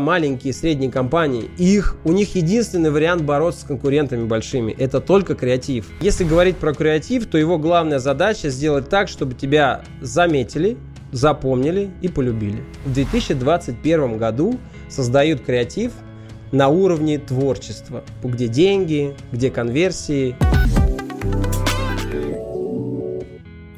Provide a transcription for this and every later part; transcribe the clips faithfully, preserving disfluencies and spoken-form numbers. маленькие и средние компании, их, у них единственный вариант бороться с конкурентами большими – это только креатив. Если говорить про креатив, то его главная задача – сделать так, чтобы тебя заметили, запомнили и полюбили. В две тысячи двадцать первом году создают креатив на уровне творчества, где деньги, где конверсии.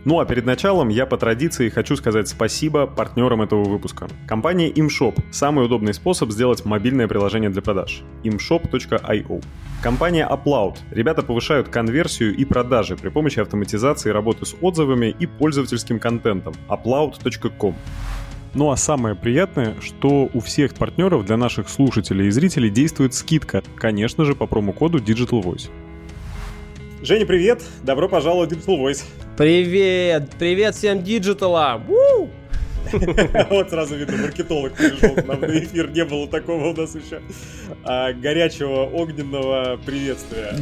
Ну а перед началом я по традиции хочу сказать спасибо партнерам этого выпуска. Компания ImShop – самый удобный способ сделать мобильное приложение для продаж. ImShop точка ай о. Компания Apploud. Ребята повышают конверсию и продажи при помощи автоматизации работы с отзывами и пользовательским контентом. Apploud точка ком. Ну а самое приятное, что у всех партнеров для наших слушателей и зрителей действует скидка, конечно же, по промокоду Digital Voice. Женя, привет! Добро пожаловать в DeepSoul Voice. Привет! Привет всем диджиталам! Вот сразу видно, маркетолог пришел к нам на эфир. Не было такого у нас еще горячего, огненного приветствия.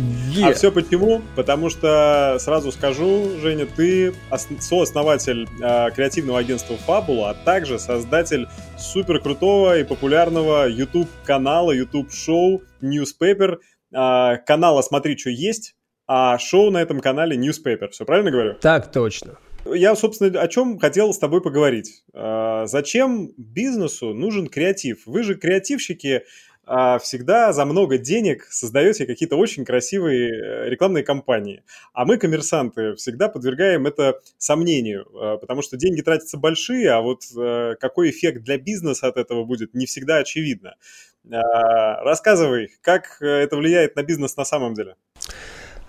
А все почему? Потому что, сразу скажу, Женя, ты сооснователь креативного агентства «Фабула», а также создатель суперкрутого и популярного YouTube-канала, YouTube-шоу Newspaper. Канала «Смотри, что есть», а шоу на этом канале Newspaper. Все правильно говорю? Так точно. Я, собственно, о чем хотел с тобой поговорить. А, зачем бизнесу нужен креатив? Вы же, креативщики, а, всегда за много денег создаете какие-то очень красивые рекламные кампании. А мы, коммерсанты, всегда подвергаем это сомнению, а, потому что деньги тратятся большие, а вот а, какой эффект для бизнеса от этого будет, не всегда очевидно. А, рассказывай, как это влияет на бизнес на самом деле?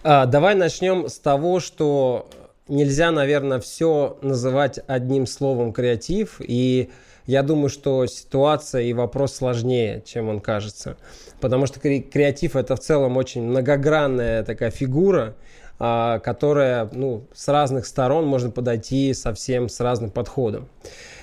Давай начнем с того, что нельзя, наверное, все называть одним словом креатив. И я думаю, что ситуация и вопрос сложнее, чем он кажется. Потому что кре- креатив – это в целом очень многогранная такая фигура, а, которая, ну, с разных сторон можно подойти совсем с разным подходом.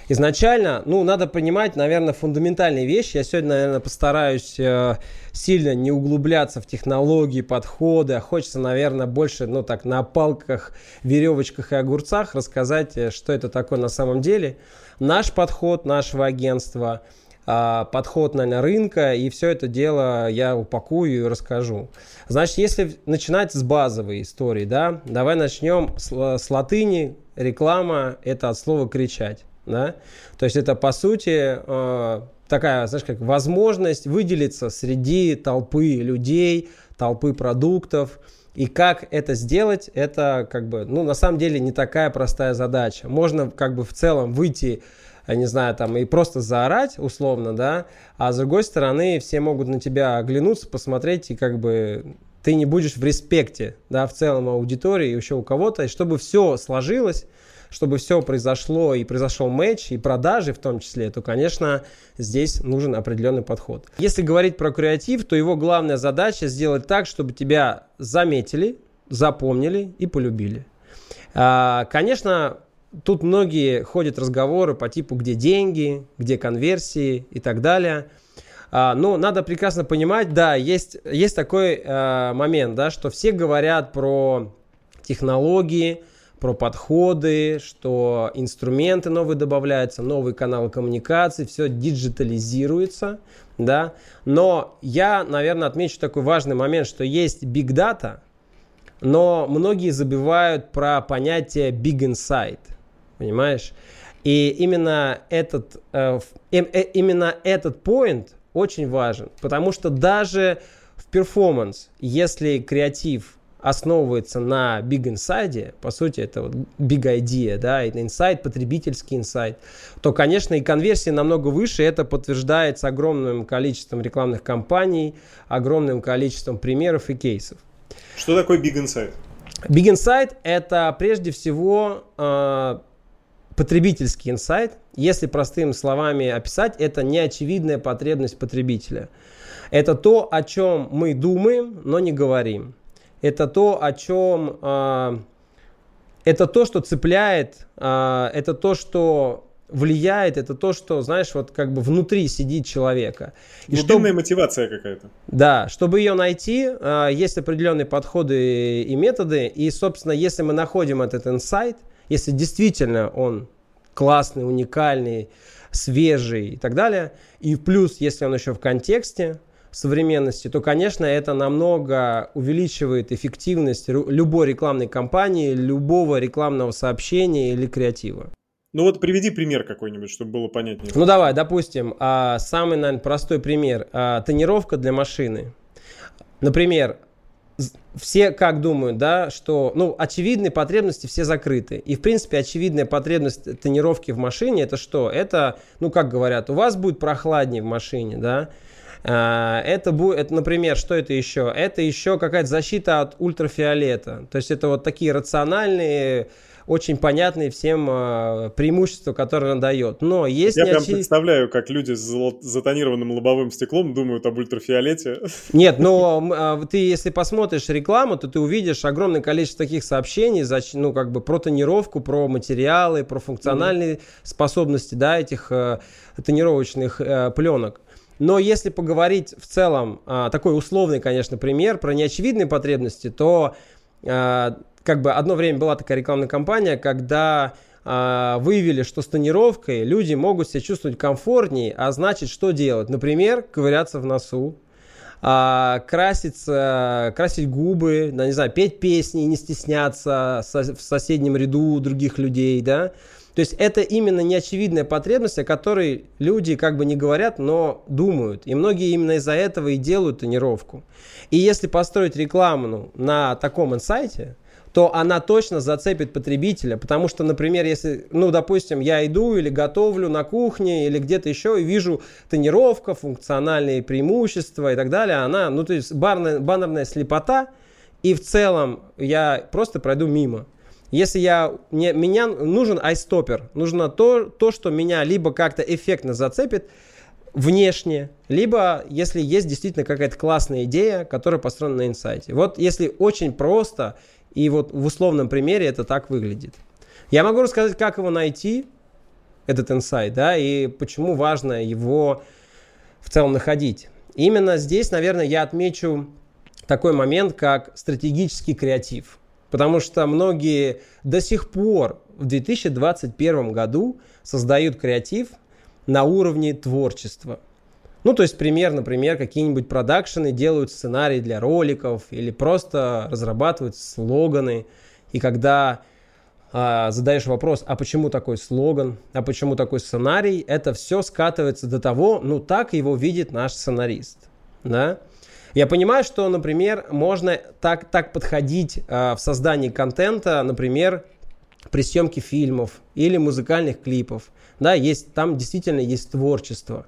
Изначально, ну, надо понимать, наверное, фундаментальные вещи. Я сегодня, наверное, постараюсь э, сильно не углубляться в технологии, подходы. Хочется, наверное, больше, ну, так, на палках, веревочках и огурцах рассказать, что это такое на самом деле. Наш подход, нашего агентства, э, подход, наверное, рынка. И все это дело я упакую и расскажу. Значит, если начинать с базовой истории, да, давай начнем с, с латыни. Реклама – это от слова «кричать». Да? То есть это, по сути, э, такая, знаешь, как возможность выделиться среди толпы людей, толпы продуктов. И как это сделать, это как бы, ну, на самом деле не такая простая задача. Можно как бы в целом выйти, я не знаю, там и просто заорать условно, да, а с другой стороны все могут на тебя оглянуться, посмотреть и как бы... Ты не будешь в респекте, да, в целом аудитории, еще у кого-то. И чтобы все сложилось, чтобы все произошло, и произошел матч, и продажи в том числе, то, конечно, здесь нужен определенный подход. Если говорить про креатив, то его главная задача сделать так, чтобы тебя заметили, запомнили и полюбили. Конечно, тут многие ходят разговоры по типу «где деньги», «где конверсии» и так далее. Uh, ну, надо прекрасно понимать, да, есть, есть такой uh, момент, да, что все говорят про технологии, про подходы, что инструменты новые добавляются, новые каналы коммуникации, все диджитализируется, да. Но я, наверное, отмечу такой важный момент, что есть big data, но многие забывают про понятие big insight, понимаешь? И именно этот, uh, именно этот point очень важен, потому что даже в перформанс, если креатив основывается на big insight, по сути, это вот big idea, да, инсайт, потребительский инсайт, то, конечно, и конверсия намного выше, это подтверждается огромным количеством рекламных кампаний, огромным количеством примеров и кейсов. Что такое big insight? Big insight – это прежде всего э, потребительский инсайт. Если простыми словами описать, это неочевидная потребность потребителя. Это то, о чем мы думаем, но не говорим. Это то, о чем... Э, это то, что цепляет, э, это то, что влияет, это то, что, знаешь, вот как бы внутри сидит человека. Глубинная мотивация какая-то. Да, чтобы ее найти, э, есть определенные подходы и методы. И, собственно, если мы находим этот инсайт, если действительно он классный, уникальный, свежий и так далее. И плюс, если он еще в контексте современности, то, конечно, это намного увеличивает эффективность любой рекламной кампании, любого рекламного сообщения или креатива. Ну вот приведи пример какой-нибудь, чтобы было понятнее. Ну давай, допустим, самый, наверное, простой пример. Тонировка для машины. Например, все как думают, да, что, ну, очевидные потребности все закрыты. И, в принципе, очевидная потребность тонировки в машине – это что? Это, ну, как говорят, у вас будет прохладнее в машине, да? Это будет, например, что это еще? Это еще какая-то защита от ультрафиолета. То есть это вот такие рациональные, очень понятные всем преимущества, которые она дает. Но есть Я неочи... прям представляю, как люди с затонированным лобовым стеклом думают об ультрафиолете. Нет, но ты, если посмотришь рекламу, то ты увидишь огромное количество таких сообщений, ну, как бы про тонировку, про материалы, про функциональные mm-hmm. способности, да, этих тонировочных пленок. Но если поговорить в целом, такой условный, конечно, пример про неочевидные потребности, то как бы одно время была такая рекламная кампания, когда выявили, что с тонировкой люди могут себя чувствовать комфортнее, а значит, что делать? Например, ковыряться в носу, краситься, красить губы, да, не знаю, петь песни, не стесняться в соседнем ряду других людей, да. То есть это именно неочевидная потребность, о которой люди как бы не говорят, но думают. И многие именно из-за этого и делают тонировку. И если построить рекламу на таком инсайте, то она точно зацепит потребителя. Потому что, например, если, ну, допустим, я иду или готовлю на кухне, или где-то еще, и вижу тонировка, функциональные преимущества и так далее, она, ну, то есть баннерная, баннерная слепота, и в целом я просто пройду мимо. Если я, мне, меня нужен айстопер, нужно то, то, что меня либо как-то эффектно зацепит внешне, либо если есть действительно какая-то классная идея, которая построена на инсайте. Вот если очень просто, и вот в условном примере это так выглядит. Я могу рассказать, как его найти, этот инсайт, да, и почему важно его в целом находить. Именно здесь, наверное, я отмечу такой момент, как стратегический креатив. Потому что многие до сих пор в две тысячи двадцать первом году создают креатив на уровне творчества. Ну, то есть, пример, например, какие-нибудь продакшены делают сценарии для роликов или просто разрабатывают слоганы. И когда э, задаешь вопрос, а почему такой слоган, а почему такой сценарий, это все скатывается до того, ну, так его видит наш сценарист, да? Я понимаю, что, например, можно так, так подходить э, в создании контента, например, при съемке фильмов или музыкальных клипов. Да, есть, там действительно есть творчество.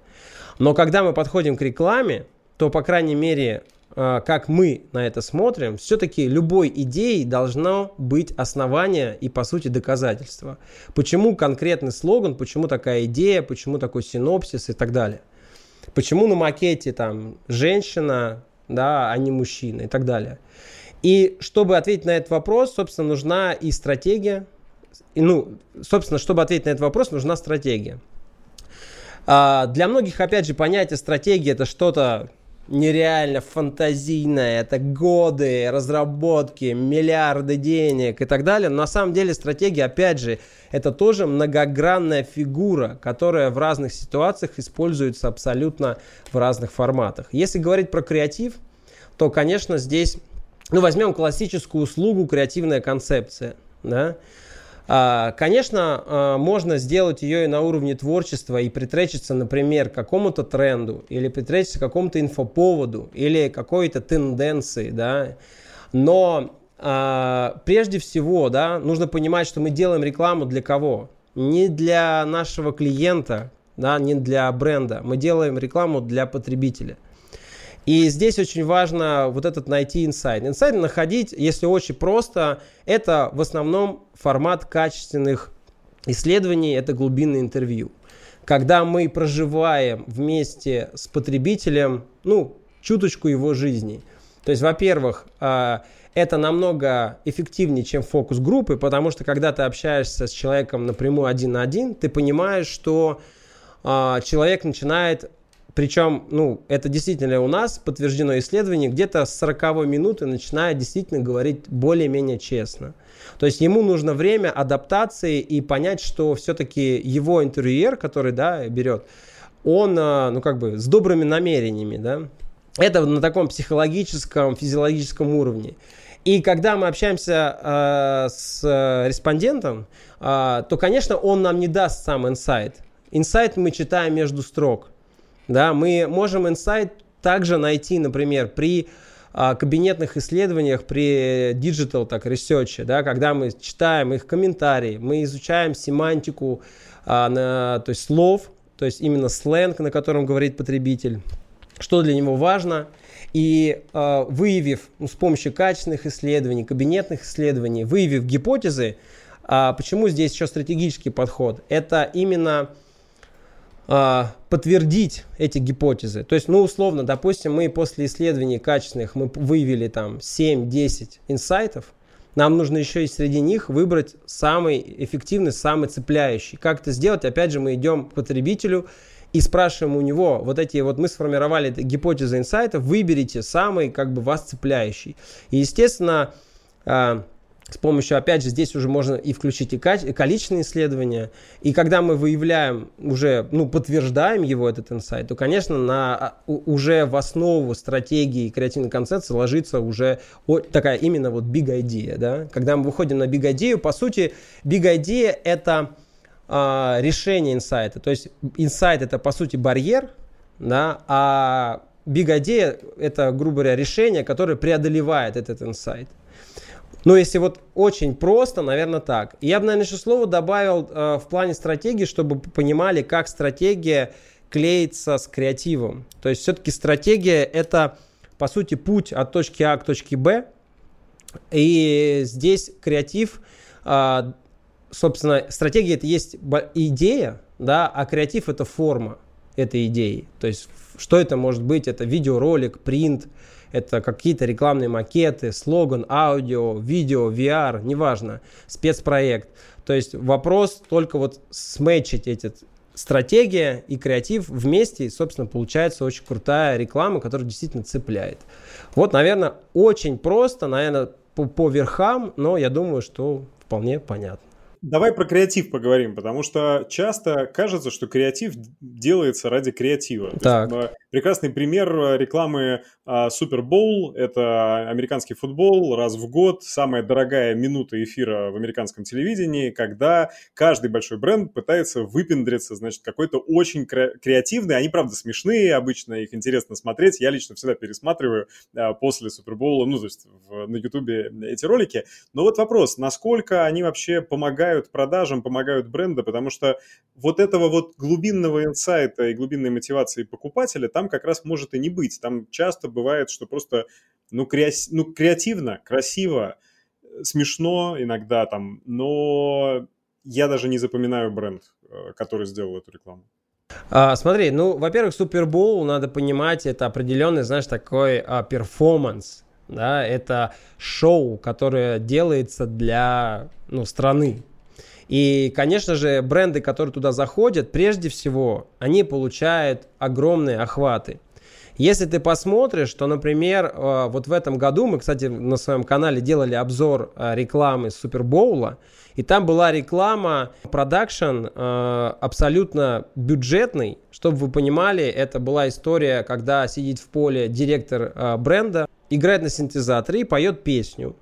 Но когда мы подходим к рекламе, то, по крайней мере, э, как мы на это смотрим, все-таки любой идеей должно быть основание и, по сути, доказательство. Почему конкретный слоган, почему такая идея, почему такой синопсис и так далее. Почему на макете там женщина, да, а не мужчина и так далее. И чтобы ответить на этот вопрос, собственно, нужна и стратегия. И, ну, собственно, чтобы ответить на этот вопрос, нужна стратегия. А, для многих, опять же, понятие стратегии – это что-то нереально фантазийное. Это годы разработки, миллиарды денег и так далее. Но на самом деле стратегия, опять же, это тоже многогранная фигура, которая в разных ситуациях используется абсолютно в разных форматах. Если говорить про креатив, то, конечно, здесь, ну, возьмем классическую услугу «Креативная концепция». Да? Конечно, можно сделать ее и на уровне творчества и притречиться, например, к какому-то тренду или притречиться к какому-то инфоповоду или какой-то тенденции, да. Но прежде всего, да, нужно понимать, что мы делаем рекламу для кого? Не для нашего клиента, да, не для бренда. Мы делаем рекламу для потребителя. И здесь очень важно вот этот найти инсайт. Инсайт находить, если очень просто, это в основном формат качественных исследований, это глубинное интервью. Когда мы проживаем вместе с потребителем, ну, чуточку его жизни. То есть, во-первых, это намного эффективнее, чем фокус-группы, потому что когда ты общаешься с человеком напрямую один на один, ты понимаешь, что человек начинает Причем, ну, это действительно у нас подтверждено исследование, где-то с сороковой минуты начинает действительно говорить более-менее честно. То есть ему нужно время адаптации и понять, что все-таки его интервьюер, который, да, берет, он, ну, как бы с добрыми намерениями, да. Это на таком психологическом, физиологическом уровне. И когда мы общаемся э, с э, респондентом, э, то, конечно, он нам не даст сам инсайт. Инсайт мы читаем между строк. Да, мы можем инсайт также найти, например, при а, кабинетных исследованиях, при digital так, research, да, когда мы читаем их комментарии, мы изучаем семантику а, на, то есть слов, то есть именно сленг, на котором говорит потребитель, что для него важно. И а, выявив ну, с помощью качественных исследований, кабинетных исследований, выявив гипотезы, а, почему здесь еще стратегический подход, это именно... подтвердить эти гипотезы. То есть, ну, условно, допустим, мы после исследований качественных, мы выявили там семь-десять инсайтов, нам нужно еще и среди них выбрать самый эффективный, самый цепляющий. Как это сделать? Опять же, мы идем к потребителю и спрашиваем у него, вот эти вот мы сформировали гипотезы инсайтов, выберите самый, как бы, вас цепляющий. И, естественно, с помощью, опять же, здесь уже можно и включить и количественные исследования. И когда мы выявляем, уже ну, подтверждаем его, этот инсайт, то, конечно, на, уже в основу стратегии креативной концепции ложится уже такая именно вот big idea. Да? Когда мы выходим на big idea, по сути, big idea – это э, решение инсайта. То есть инсайт – это, по сути, барьер, да? А big idea – это, грубо говоря, решение, которое преодолевает этот инсайт. Ну, если вот очень просто, наверное, так. Я бы, наверное, еще слово добавил э, в плане стратегии, чтобы понимали, как стратегия клеится с креативом. То есть все-таки стратегия – это, по сути, путь от точки А к точке Б. И здесь креатив, э, собственно, стратегия – это есть идея, да, а креатив – это форма этой идеи. То есть что это может быть? Это видеоролик, принт. Это какие-то рекламные макеты, слоган, аудио, видео, ви ар, неважно, спецпроект. То есть вопрос только вот сметчить эти стратегии и креатив вместе, и, собственно, получается очень крутая реклама, которая действительно цепляет. Вот, наверное, очень просто, наверное, по, по верхам, но я думаю, что вполне понятно. Давай про креатив поговорим, потому что часто кажется, что креатив делается ради креатива. Так. То есть, прекрасный пример рекламы Super Bowl – это американский футбол раз в год, самая дорогая минута эфира в американском телевидении, когда каждый большой бренд пытается выпендриться, значит, какой-то очень кре- креативный, они, правда, смешные, обычно их интересно смотреть, я лично всегда пересматриваю после Super Bowl, ну, то есть в, на Ютубе эти ролики. Но вот вопрос, насколько они вообще помогают продажам, помогают бренду, потому что вот этого вот глубинного инсайта и глубинной мотивации покупателя там как раз может и не быть. Там часто бывает, что просто ну, кре... ну, креативно, красиво, смешно иногда там, но я даже не запоминаю бренд, который сделал эту рекламу. А, смотри, ну, во-первых, Super Bowl, надо понимать, это определенный, знаешь, такой а, перформанс. Да, это шоу, которое делается для ну, страны. И, конечно же, бренды, которые туда заходят, прежде всего, они получают огромные охваты. Если ты посмотришь, то, например, вот в этом году мы, кстати, на своем канале делали обзор рекламы Супербоула, и там была реклама продакшн абсолютно бюджетный. Чтобы вы понимали, это была история, когда сидит в поле директор бренда, играет на синтезаторе и поет песню.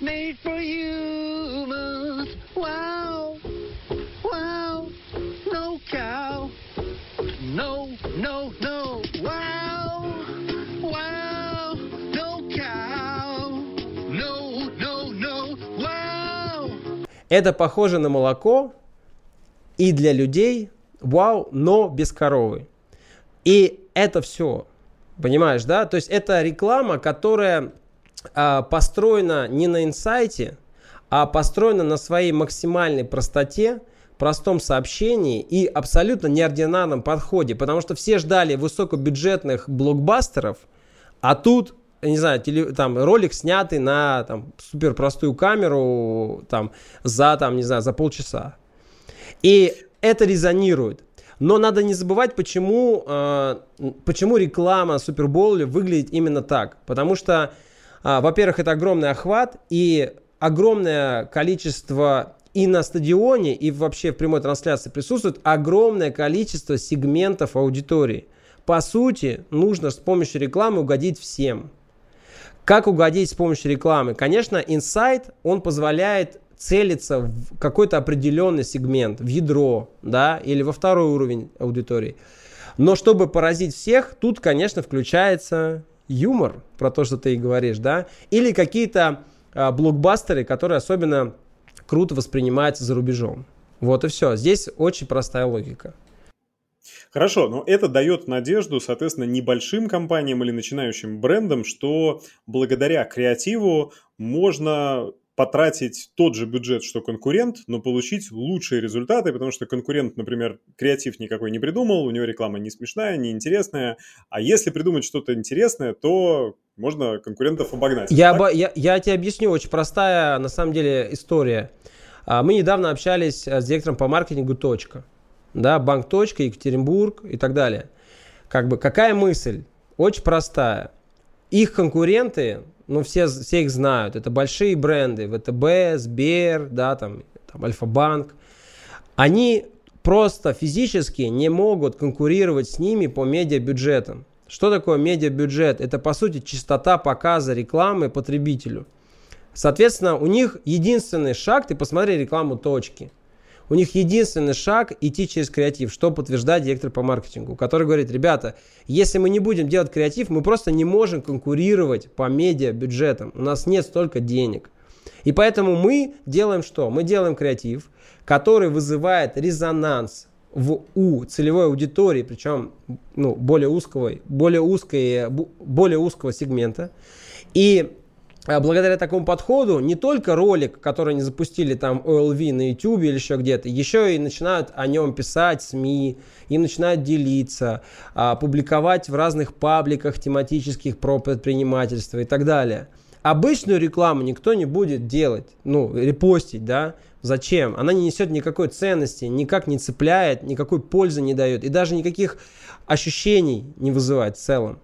Made for humans. Wow, wow, no cow. No, no, no. Wow, wow, no cow. No, no, no. Wow. Это похоже на молоко и для людей. Вау, но без коровы. И это все, понимаешь, да? То есть это реклама, которая построена не на инсайте, а построена на своей максимальной простоте, простом сообщении и абсолютно неординарном подходе, потому что все ждали высокобюджетных блокбастеров, а тут я не знаю, теле, там, ролик, снятый на там, суперпростую камеру там, за, там, не знаю, за полчаса. И это резонирует. Но надо не забывать, почему, э, почему реклама Super Bowl выглядит именно так. Потому что, э, во-первых, это огромный охват и огромное количество... И на стадионе, и вообще в прямой трансляции присутствует огромное количество сегментов аудитории. По сути, нужно с помощью рекламы угодить всем. Как угодить с помощью рекламы? Конечно, инсайт, он позволяет целиться в какой-то определенный сегмент, в ядро, да, или во второй уровень аудитории. Но чтобы поразить всех, тут, конечно, включается юмор, про то, что ты и говоришь, да, или какие-то а, блокбастеры, которые особенно... круто воспринимается за рубежом. Вот и все. Здесь очень простая логика. Хорошо, но это дает надежду, соответственно, небольшим компаниям или начинающим брендам, что благодаря креативу можно потратить тот же бюджет, что конкурент, но получить лучшие результаты, потому что конкурент, например, креатив никакой не придумал, у него реклама не смешная, не интересная, а если придумать что-то интересное, то можно конкурентов обогнать. Я, об... я, я тебе объясню, очень простая на самом деле история. Мы недавно общались с директором по маркетингу «Точка», да, банк «Точка», Екатеринбург и так далее. Как бы, какая мысль? Очень простая. Их конкуренты... Ну, все, все их знают. Это большие бренды. ВТБ, Сбер, да, там, там, Альфа-банк. Они просто физически не могут конкурировать с ними по медиабюджетам. Что такое медиабюджет? Это, по сути, частота показа рекламы потребителю. Соответственно, у них единственный шаг, ты посмотри рекламу «Точки». У них единственный шаг идти через креатив, что подтверждает директор по маркетингу, который говорит: ребята, если мы не будем делать креатив, мы просто не можем конкурировать по медиабюджетам, у нас нет столько денег. И поэтому мы делаем что? Мы делаем креатив, который вызывает резонанс в, у целевой аудитории, причем ну, более, узкого, более, узкой, более узкого сегмента. И благодаря такому подходу не только ролик, который они запустили там о эл ви на YouTube или еще где-то, еще и начинают о нем писать СМИ, им начинают делиться, публиковать в разных пабликах тематических про предпринимательство и так далее. Обычную рекламу никто не будет делать, ну, репостить, да, зачем? Она не несет никакой ценности, никак не цепляет, никакой пользы не дает и даже никаких ощущений не вызывает в целом.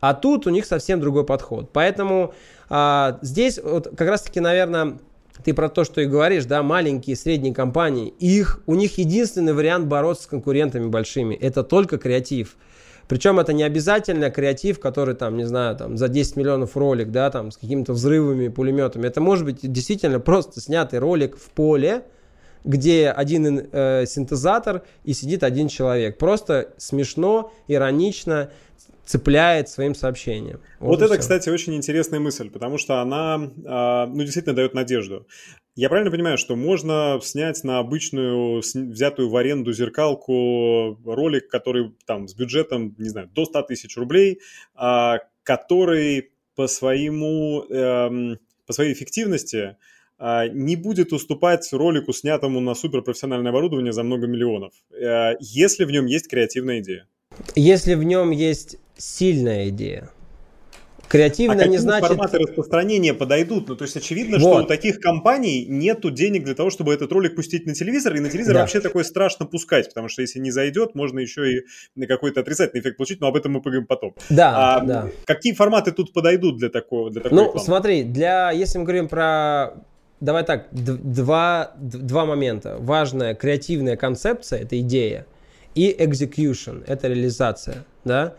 А тут у них совсем другой подход. Поэтому а, здесь вот как раз-таки, наверное, ты про то, что и говоришь, да, маленькие и средние компании, их, у них единственный вариант бороться с конкурентами большими – это только креатив. Причем это не обязательно креатив, который, там, не знаю, там, за десять миллионов ролик, да, там, с какими-то взрывами, пулеметами. Это может быть действительно просто снятый ролик в поле, где один э, синтезатор и сидит один человек. Просто смешно, иронично, цепляет своим сообщением. Вот, вот это, все. Кстати, очень интересная мысль, потому что она, ну, действительно дает надежду. Я правильно понимаю, что можно снять на обычную, взятую в аренду зеркалку ролик, который там с бюджетом, не знаю, до сто тысяч рублей, который по своему, по своей эффективности не будет уступать ролику, снятому на суперпрофессиональное оборудование за много миллионов, если в нем есть креативная идея. Если в нем есть сильная идея. Креативная а не значит... форматы распространения подойдут? Ну, то есть, очевидно, вот. Что у таких компаний нету денег для того, чтобы этот ролик пустить на телевизор, и на телевизор да. Вообще такое страшно пускать, потому что если не зайдет, можно еще и какой-то отрицательный эффект получить, но об этом мы поговорим потом. Да, а да. Какие форматы тут подойдут для такого? Для такой ну, рекламы? Смотри, для... если мы говорим про... Давай так, два, два момента. Важная креативная концепция – это идея. И execution – это реализация, да.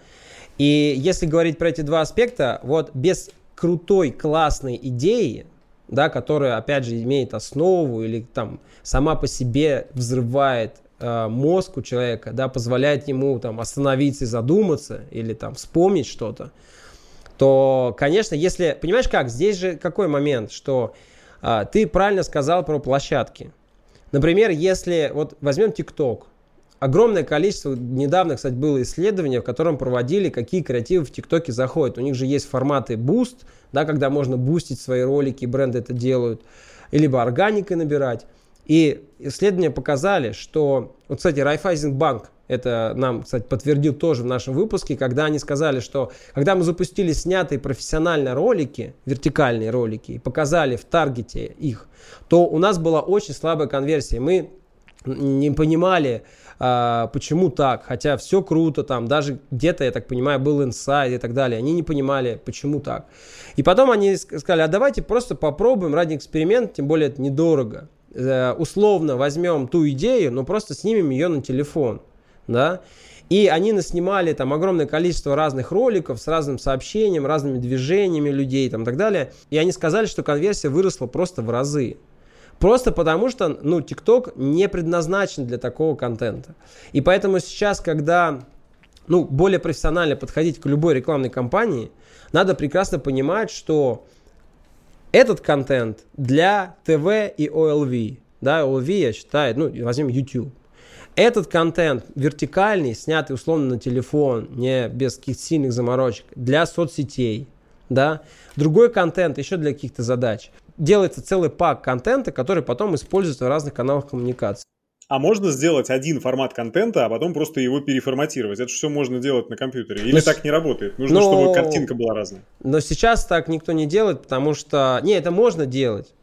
И если говорить про эти два аспекта, вот без крутой, классной идеи, да, которая, опять же, имеет основу или там сама по себе взрывает э, мозг у человека, да, позволяет ему там остановиться и задуматься или там вспомнить что-то, то, конечно, если, понимаешь как, здесь же какой момент, что э, ты правильно сказал про площадки. Например, если, вот возьмем TikTok. Огромное количество, недавно, кстати, было исследование, в котором проводили, какие креативы в ТикТоке заходят. У них же есть форматы буст, да, когда можно бустить свои ролики, бренды это делают, либо органикой набирать. И исследования показали, что, вот, кстати, Райффайзенбанк, это нам, кстати, подтвердил тоже в нашем выпуске, когда они сказали, что когда мы запустили снятые профессионально ролики, вертикальные ролики, и показали в таргете их, то у нас была очень слабая конверсия. Мы не понимали, почему так, хотя все круто, там даже где-то, я так понимаю, был инсайд и так далее, они не понимали, почему так. И потом они сказали, а давайте просто попробуем ради эксперимента, тем более это недорого. Условно возьмем ту идею, но просто снимем ее на телефон, да. И они наснимали там огромное количество разных роликов с разным сообщением, разными движениями людей там, и так далее. И они сказали, что конверсия выросла просто в разы. Просто потому что, ну, TikTok не предназначен для такого контента. И поэтому сейчас, когда, ну, более профессионально подходить к любой рекламной кампании, надо прекрасно понимать, что этот контент для ТВ и о эл ви, да, о эл ви я считаю, ну, возьмем YouTube. Этот контент вертикальный, снятый условно на телефон, не без каких-то сильных заморочек, для соцсетей, да. Другой контент еще для каких-то задач. Делается целый пак контента, который потом используется в разных каналах коммуникации. А можно сделать один формат контента, а потом просто его переформатировать? Это все можно делать на компьютере? Или но так с... не работает? Нужно, но... чтобы картинка была разная. Но сейчас так никто не делает, потому что... Не, это можно делать.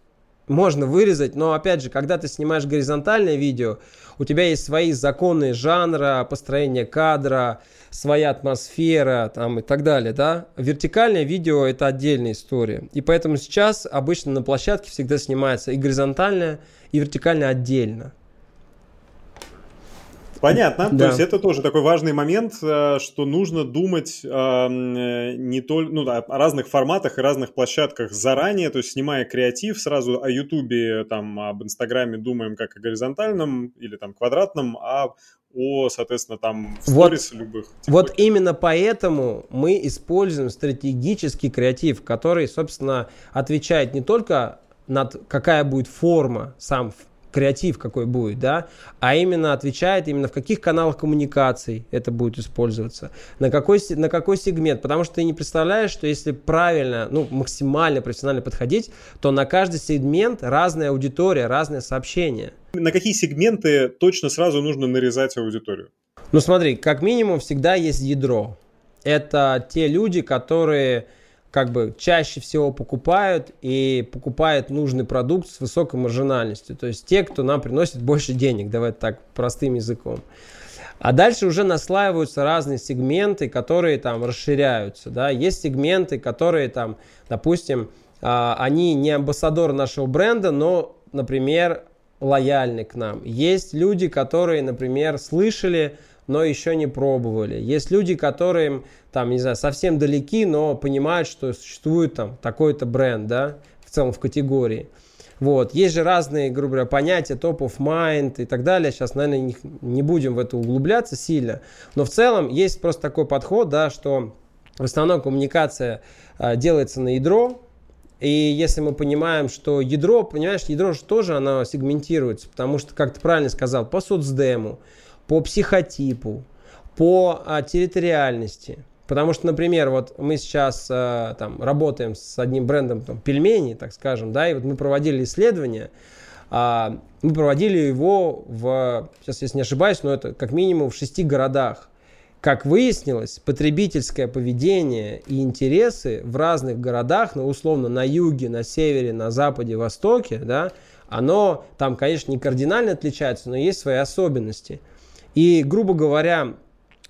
Можно вырезать, но, опять же, когда ты снимаешь горизонтальное видео, у тебя есть свои законы жанра, построение кадра, своя атмосфера там, и так далее, да? Вертикальное видео – это отдельная история. И поэтому сейчас обычно на площадке всегда снимается и горизонтальное, и вертикальное отдельно. Понятно. Да. То есть это тоже такой важный момент, что нужно думать не только, ну, о разных форматах и разных площадках заранее, то есть снимая креатив, сразу о Ютубе, там, об Инстаграме думаем как о горизонтальном или там квадратном, а о, соответственно, там сторис вот, любых. Типов. Вот именно поэтому мы используем стратегический креатив, который, собственно, отвечает не только на какая будет форма сам креатив какой будет, да, а именно отвечает именно в каких каналах коммуникаций это будет использоваться, на какой, на какой сегмент, потому что ты не представляешь, что если правильно, ну, максимально профессионально подходить, то на каждый сегмент разная аудитория, разное сообщение. На какие сегменты точно сразу нужно нарезать аудиторию? Ну, смотри, как минимум всегда есть ядро. Это те люди, которые... как бы чаще всего покупают и покупают нужный продукт с высокой маржинальностью. То есть те, кто нам приносит больше денег, давай так простым языком. А дальше уже наслаиваются разные сегменты, которые там расширяются. Да? Есть сегменты, которые там, допустим, они не амбассадоры нашего бренда, но, например, лояльны к нам. Есть люди, которые, например, слышали, но еще не пробовали. Есть люди, которые, там, не знаю, совсем далеки, но понимают, что существует там такой-то бренд, да, в целом в категории. Вот. Есть же разные, грубо говоря, понятия top of mind и так далее. Сейчас, наверное, не будем в это углубляться сильно. Но в целом есть просто такой подход, да, что в основном коммуникация а, делается на ядро. И если мы понимаем, что ядро, понимаешь, ядро же тоже оно сегментируется, потому что, как ты правильно сказал, по соцдему, по психотипу, по а, территориальности. Потому что, например, вот мы сейчас а, там, работаем с одним брендом там, пельменей, так скажем, да, и вот мы проводили исследование, а, мы проводили его в, сейчас, если не ошибаюсь, но это как минимум в шести городах. Как выяснилось, потребительское поведение и интересы в разных городах, ну, условно, на юге, на севере, на западе, востоке, да, оно там, конечно, не кардинально отличается, но есть свои особенности. И, грубо говоря,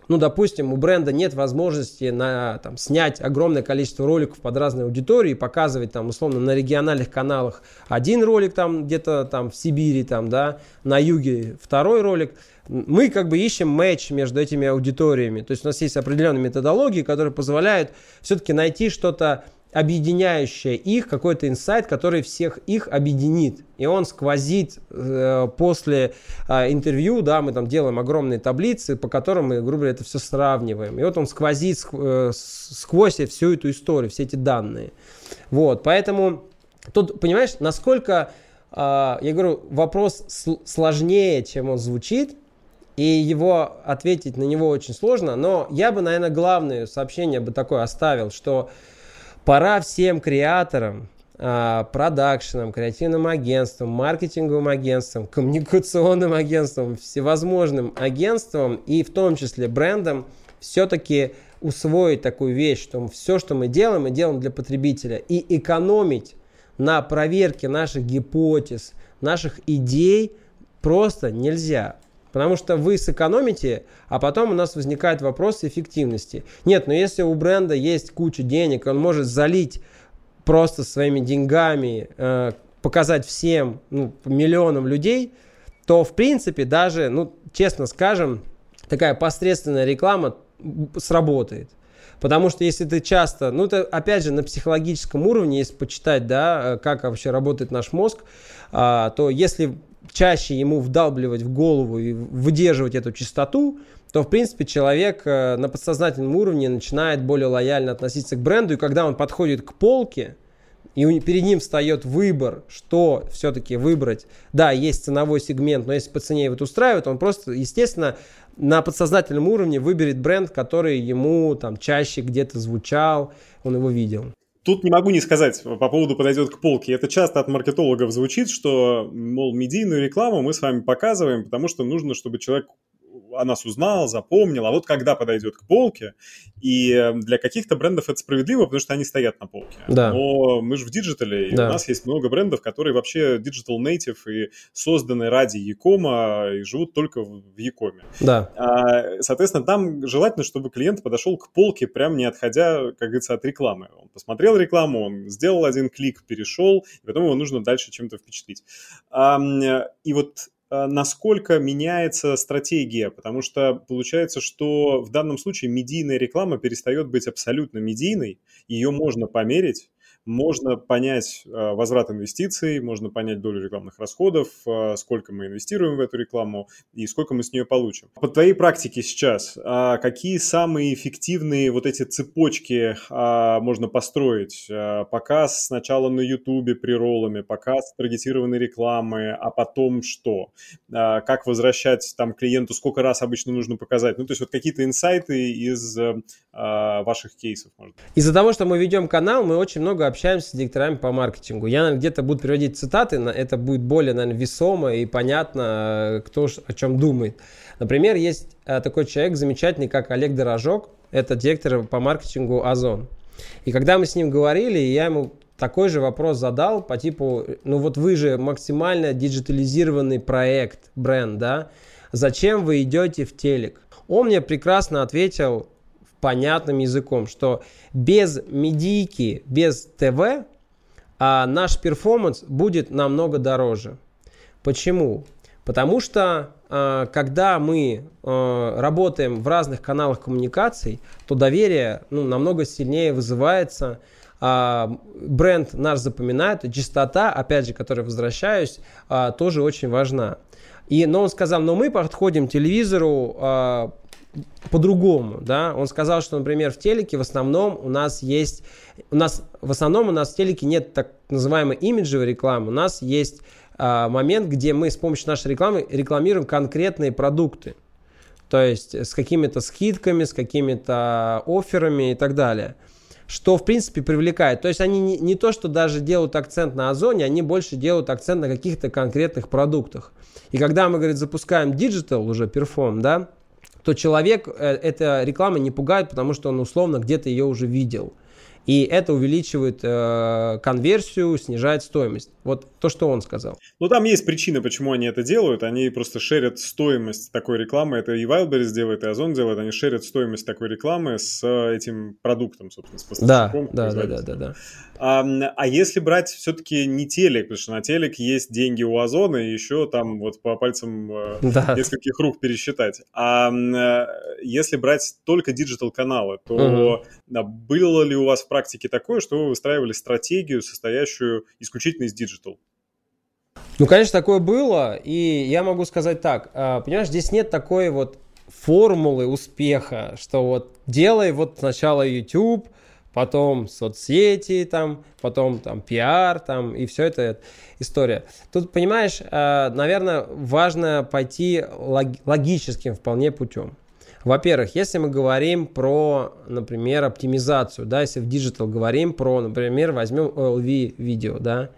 ну, допустим, у бренда нет возможности на, там, снять огромное количество роликов под разные аудитории и показывать, там, условно, на региональных каналах один ролик там где-то там в Сибири, там, да, на юге второй ролик. Мы как бы ищем матч между этими аудиториями. То есть у нас есть определенные методологии, которые позволяют все-таки найти что-то объединяющее их, какой-то инсайт, который всех их объединит. И он сквозит э, после э, интервью, да, мы там делаем огромные таблицы, по которым мы, грубо говоря, это все сравниваем. И вот он сквозит э, сквозь всю эту историю, все эти данные. Вот, поэтому тут, понимаешь, насколько, э, я говорю, вопрос сл- сложнее, чем он звучит, и его ответить на него очень сложно, но я бы, наверное, главное сообщение бы такое оставил, что пора всем креаторам продакшеном, креативным агентством, маркетинговым агентством, коммуникационным агентством, всевозможным агентством и в том числе брендом все-таки усвоить такую вещь, что все, что мы делаем, мы делаем для потребителя, и экономить на проверке наших гипотез, наших идей просто нельзя. Потому что вы сэкономите, а потом у нас возникает вопрос эффективности. Нет, но если у бренда есть куча денег, он может залить просто своими деньгами, э, показать всем, ну, миллионам людей, то в принципе даже, ну, честно скажем, такая посредственная реклама сработает. Потому что если ты часто, ну, это опять же на психологическом уровне, если почитать, да, как вообще работает наш мозг, э, то если чаще ему вдалбливать в голову и выдерживать эту частоту, то, в принципе, человек на подсознательном уровне начинает более лояльно относиться к бренду. И когда он подходит к полке, и перед ним встает выбор, что все-таки выбрать. Да, есть ценовой сегмент, но если по цене его устраивает, он просто, естественно, на подсознательном уровне выберет бренд, который ему там чаще где-то звучал, он его видел. Тут не могу не сказать по поводу «подойдет к полке». Это часто от маркетологов звучит, что, мол, медийную рекламу мы с вами показываем, потому что нужно, чтобы человек о нас узнал, запомнил, а вот когда подойдет к полке. И для каких-то брендов это справедливо, потому что они стоят на полке. Да. Но мы же в диджитале, и да, у нас есть много брендов, которые вообще digital native и созданы ради e-кома и живут только в e-коме. Да. А, соответственно, там желательно, чтобы клиент подошел к полке, прям не отходя, как говорится, от рекламы. Он посмотрел рекламу, он сделал один клик, перешел, и потом его нужно дальше чем-то впечатлить. А, и вот насколько меняется стратегия, потому что получается, что в данном случае медийная реклама перестает быть абсолютно медийной, ее можно померить, можно понять возврат инвестиций, можно понять долю рекламных расходов, сколько мы инвестируем в эту рекламу и сколько мы с нее получим. По твоей практике сейчас, какие самые эффективные вот эти цепочки можно построить? Показ сначала на Ютубе приролами, показ таргетированной рекламы, а потом что? Как возвращать там клиенту, сколько раз обычно нужно показать? Ну, то есть вот какие-то инсайты из ваших кейсов. Может. Из-за того, что мы ведем канал, мы очень много общаемся общаемся с директорами по маркетингу. Я, наверное, где-то буду приводить цитаты, это будет более, наверное, весомо и понятно, кто о чем думает. Например, есть такой человек замечательный, как Олег Дорожок, это директор по маркетингу «Озон». И когда мы с ним говорили, я ему такой же вопрос задал по типу, ну вот вы же максимально диджитализированный проект, бренд, да? Зачем вы идете в телек? Он мне прекрасно ответил, понятным языком, что без медийки, без ТВ а, наш перформанс будет намного дороже. Почему? Потому что а, когда мы а, работаем в разных каналах коммуникаций, то доверие, ну, намного сильнее вызывается, а, бренд наш запоминает, и частота, опять же, к которой возвращаюсь, а, тоже очень важна. И, но он сказал, но мы подходим к телевизору а, по-другому, да, он сказал, что, например, в телеке в основном у нас есть, у нас, в основном у нас в телеке нет так называемой имиджевой рекламы, у нас есть э, момент, где мы с помощью нашей рекламы рекламируем конкретные продукты, то есть с какими-то скидками, с какими-то офферами и так далее, что, в принципе, привлекает, то есть они не, не то, что даже делают акцент на Озоне, они больше делают акцент на каких-то конкретных продуктах, и когда мы, говорит, запускаем digital уже, перформ, да, то человек эта реклама не пугает, потому что он условно где-то ее уже видел. И это увеличивает э, конверсию, снижает стоимость. Вот то, что он сказал. Ну, там есть причина, почему они это делают. Они просто шерят стоимость такой рекламы. Это и Wildberries делает, и Озон делает. Они шерят стоимость такой рекламы с этим продуктом, собственно, с поставщиком. Да, да, да, да, да. А, а если брать все-таки не телек, потому что на телек есть деньги у Озона, и еще там вот по пальцам да. нескольких рук пересчитать. А если брать только диджитал-каналы, то угу. было ли у вас в практике такое, что вы выстраивали стратегию, состоящую исключительно из диджитал? Ну, конечно, такое было, и я могу сказать так, понимаешь, здесь нет такой вот формулы успеха, что вот делай вот сначала YouTube, потом соцсети, там, потом там пиар, там, и все это история. Тут, понимаешь, наверное, важно пойти логическим вполне путем. Во-первых, если мы говорим про, например, оптимизацию, да, если в диджитал говорим про, например, возьмем о эл ви видео, да,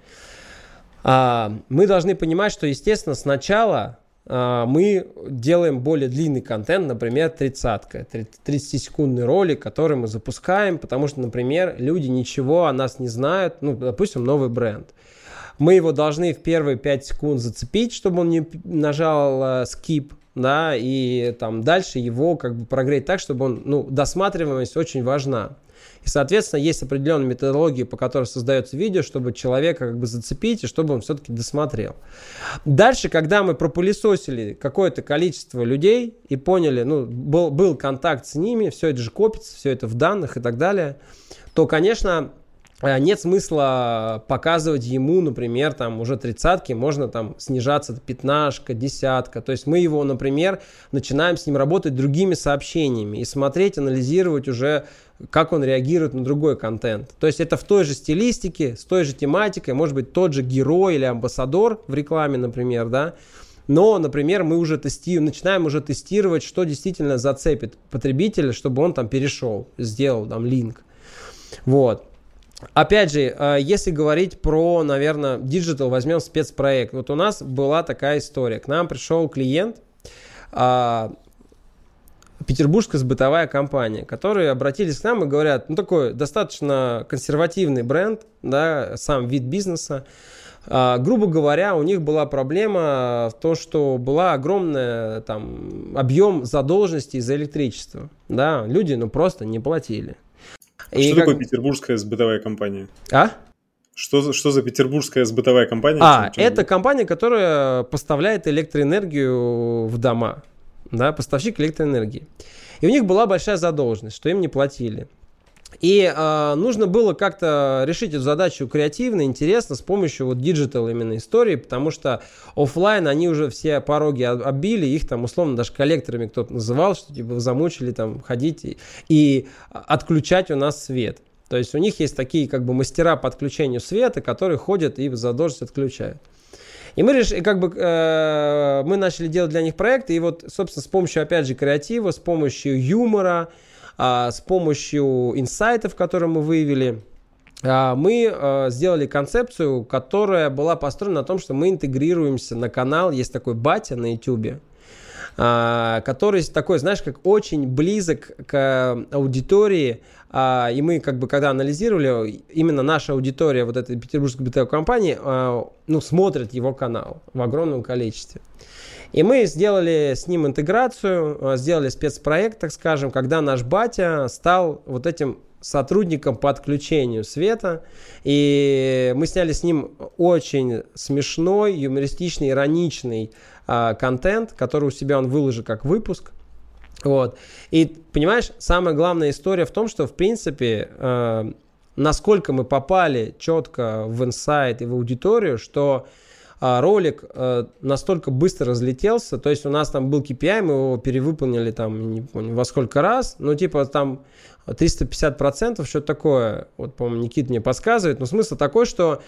а, мы должны понимать, что, естественно, сначала а, мы делаем более длинный контент, например, тридцатка, тридцатисекундный ролик, который мы запускаем, потому что, например, люди ничего о нас не знают, ну, допустим, новый бренд. Мы его должны в первые пять секунд зацепить, чтобы он не нажал скип, да, и там дальше его как бы прогреть так, чтобы он, ну, досматриваемость очень важна. И, соответственно, есть определенные методологии, по которой создается видео, чтобы человека как бы зацепить и чтобы он все-таки досмотрел. Дальше, когда мы пропылесосили какое-то количество людей и поняли, ну, был, был контакт с ними, все это же копится, все это в данных и так далее, то, конечно, нет смысла показывать ему, например, там уже тридцатки, можно там снижаться до пятнашка, десятка. То есть мы его, например, начинаем с ним работать другими сообщениями и смотреть, анализировать уже, как он реагирует на другой контент. То есть это в той же стилистике, с той же тематикой, может быть, тот же герой или амбассадор в рекламе, например, да. Но, например, мы уже тести... начинаем уже тестировать, что действительно зацепит потребителя, чтобы он там перешел, сделал там линк. Вот. Опять же, если говорить про, наверное, диджитал, возьмем спецпроект. Вот у нас была такая история. К нам пришел клиент, Петербургская сбытовая компания, которые обратились к нам и говорят, ну, такой достаточно консервативный бренд, да, сам вид бизнеса. Грубо говоря, у них была проблема в том, что была огромная там объем задолженностей за электричество. Да, люди, ну, просто не платили. И что как... такое петербургская сбытовая компания? А? Что, что за петербургская сбытовая компания? А, это будет? Компания, которая поставляет электроэнергию в дома. Да, поставщик электроэнергии. И у них была большая задолженность, что им не платили. И э, нужно было как-то решить эту задачу креативно, интересно, с помощью вот диджитал именно истории, потому что офлайн они уже все пороги оббили, их там условно даже коллекторами кто-то называл, что типа замучили там ходить и, и отключать у нас свет. То есть у них есть такие как бы мастера по отключению света, которые ходят и задолженность отключают. И мы решили, как бы, э, мы начали делать для них проекты, и вот, собственно, с помощью, опять же, креатива, с помощью юмора, с помощью инсайтов, которые мы выявили, мы сделали концепцию, которая была построена на том, что мы интегрируемся на канал, есть такой Батя на YouTube, который такой, знаешь, как очень близок к аудитории, и мы, как бы, когда анализировали, именно наша аудитория вот этой петербургской бытовой компании, ну, смотрит его канал в огромном количестве. И мы сделали с ним интеграцию, сделали спецпроект, так скажем, когда наш Батя стал вот этим сотрудником по отключению света. И мы сняли с ним очень смешной, юмористичный, ироничный э, контент, который у себя он выложил как выпуск. Вот. И, понимаешь, самая главная история в том, что, в принципе, э, насколько мы попали четко в инсайт и в аудиторию, что... ролик настолько быстро разлетелся, то есть у нас там был кей пи ай, мы его перевыполнили там, не помню, во сколько раз, ну, типа там триста пятьдесят процентов, что-то такое, вот, по-моему, Никита мне подсказывает, но смысл такой, что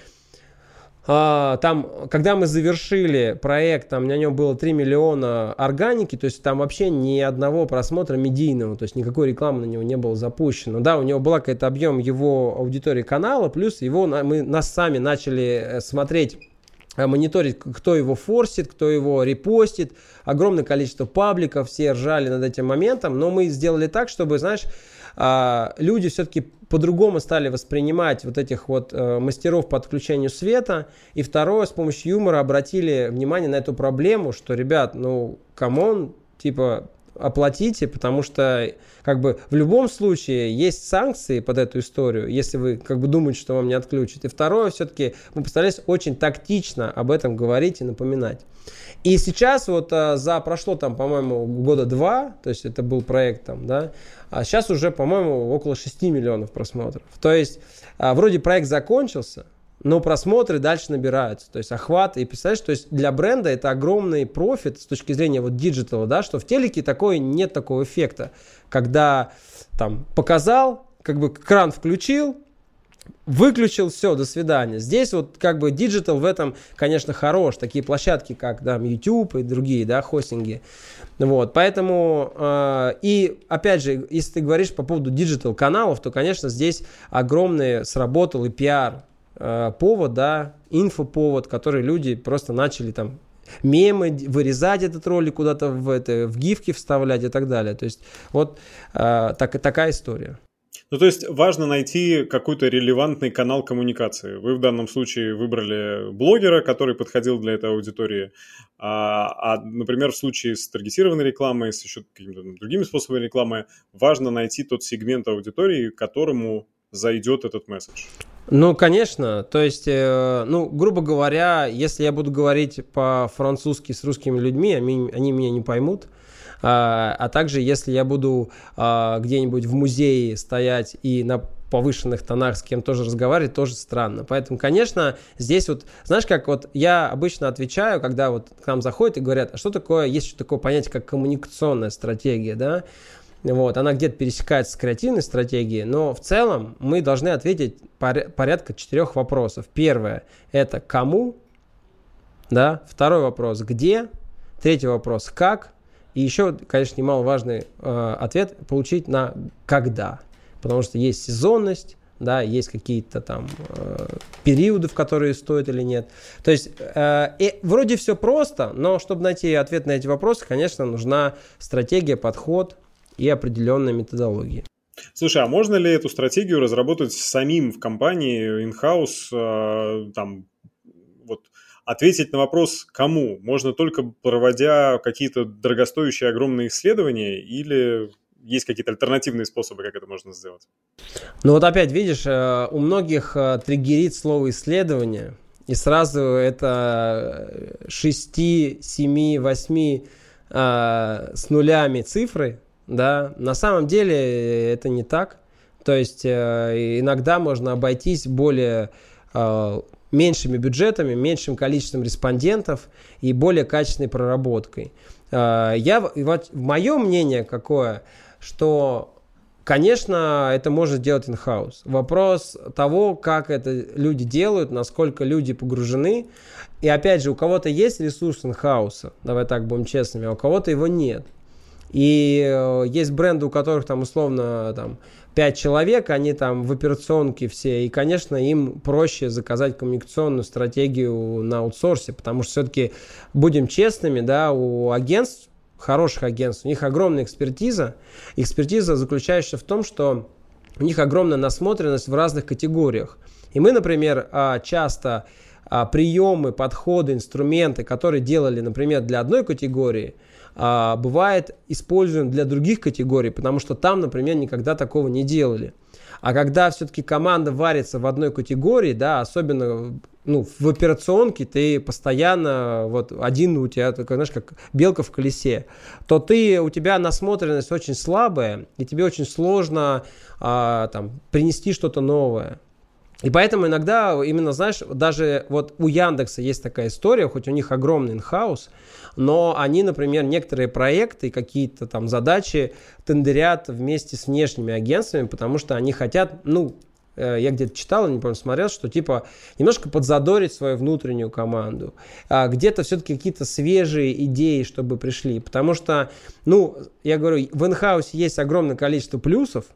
а, там, когда мы завершили проект, там на нем было три миллиона органики, то есть там вообще ни одного просмотра медийного, то есть никакой рекламы на него не было запущено, да, у него была какой-то объем его аудитории канала, плюс его, мы, нас сами начали смотреть, мониторить, кто его форсит, кто его репостит. Огромное количество пабликов, все ржали над этим моментом. Но мы сделали так, чтобы, знаешь, люди все-таки по-другому стали воспринимать вот этих вот мастеров по отключению света. И второе, с помощью юмора обратили внимание на эту проблему, что, ребят, ну, камон, типа... оплатите, потому что как бы в любом случае есть санкции под эту историю, если вы как бы думаете, что вам не отключат. И второе, все-таки мы постарались очень тактично об этом говорить и напоминать. И сейчас вот за прошло там, по-моему, года два, то есть это был проект там, да, а сейчас уже, по-моему, около шести миллионов просмотров. То есть вроде проект закончился, но просмотры дальше набираются, то есть охват. И представляешь, то есть для бренда это огромный профит с точки зрения вот диджитала, да, что в телеке такое, нет такого эффекта, когда там показал, как бы кран включил, Выключил, все, до свидания. Здесь вот как бы диджитал в этом, конечно, хорош. Такие площадки, как там YouTube и другие, да, хостинги. Вот, поэтому, э, и опять же, если ты говоришь по поводу диджитал каналов, то, конечно, здесь огромный сработал и пиар э, повод, да, инфоповод, который люди просто начали там мемы, вырезать этот ролик куда-то в, это, в гифки вставлять и так далее. То есть вот э, так, такая история. Ну, то есть важно найти какой-то релевантный канал коммуникации. Вы в данном случае выбрали блогера, который подходил для этой аудитории. А, а например, в случае с таргетированной рекламой, с еще какими-то другими способами рекламы, важно найти тот сегмент аудитории, которому зайдет этот месседж. Ну, конечно. То есть, э, ну, грубо говоря, если я буду говорить по-французски с русскими людьми, они, они меня не поймут. А, а также, если я буду а, где-нибудь в музее стоять и на повышенных тонах с кем тоже разговаривать, тоже странно. Поэтому, конечно, здесь вот, знаешь, как вот я обычно отвечаю, когда вот к нам заходят и говорят, а что такое, есть еще такое понятие, как коммуникационная стратегия, да? Вот, она где-то пересекается с креативной стратегией, но в целом мы должны ответить пор- порядка четырех вопросов. Первое – это кому, да? Второй вопрос – где? Третий вопрос – как? И еще, конечно, немаловажный э, ответ получить на «когда». Потому что есть сезонность, да, есть какие-то там э, периоды, в которые стоит или нет. То есть э, э, вроде все просто, но чтобы найти ответ на эти вопросы, конечно, нужна стратегия, подход и определенная методология. Слушай, а можно ли эту стратегию разработать самим в компании, in-house, э, там, вот... Ответить на вопрос «кому» можно только проводя какие-то дорогостоящие огромные исследования или есть какие-то альтернативные способы, как это можно сделать? Ну вот опять, видишь, у многих триггерит слово «исследование», и сразу это шесть, семь, восемь с нулями цифры, да, на самом деле это не так, то есть иногда можно обойтись более... меньшими бюджетами, меньшим количеством респондентов и более качественной проработкой. Я, вот, мое мнение какое, что, конечно, это может делать in-house. Вопрос того, как это люди делают, насколько люди погружены. И опять же, у кого-то есть ресурс in-house, давай так будем честными, а у кого-то его нет. И есть бренды, у которых там условно там, пять человек, они там в операционке все, и, конечно, им проще заказать коммуникационную стратегию на аутсорсе, потому что все-таки, будем честными, да, у агентств, хороших агентств, у них огромная экспертиза, экспертиза заключающаяся в том, что у них огромная насмотренность в разных категориях. И мы, например, часто приемы, подходы, инструменты, которые делали, например, для одной категории, бывает используем для других категорий, потому что там, например, никогда такого не делали. А когда все-таки команда варится в одной категории, да, особенно ну, в операционке ты постоянно вот, один у тебя, такой, знаешь, как белка в колесе, то ты, у тебя насмотренность очень слабая, и тебе очень сложно а, там, принести что-то новое. И поэтому иногда, именно, знаешь, даже вот у Яндекса есть такая история, хоть у них огромный инхаус, но они, например, некоторые проекты, какие-то там задачи тендерят вместе с внешними агентствами, потому что они хотят, ну, я где-то читал, не помню, смотрел, что типа немножко подзадорить свою внутреннюю команду, где-то все-таки какие-то свежие идеи, чтобы пришли, потому что, ну, я говорю, в инхаусе есть огромное количество плюсов,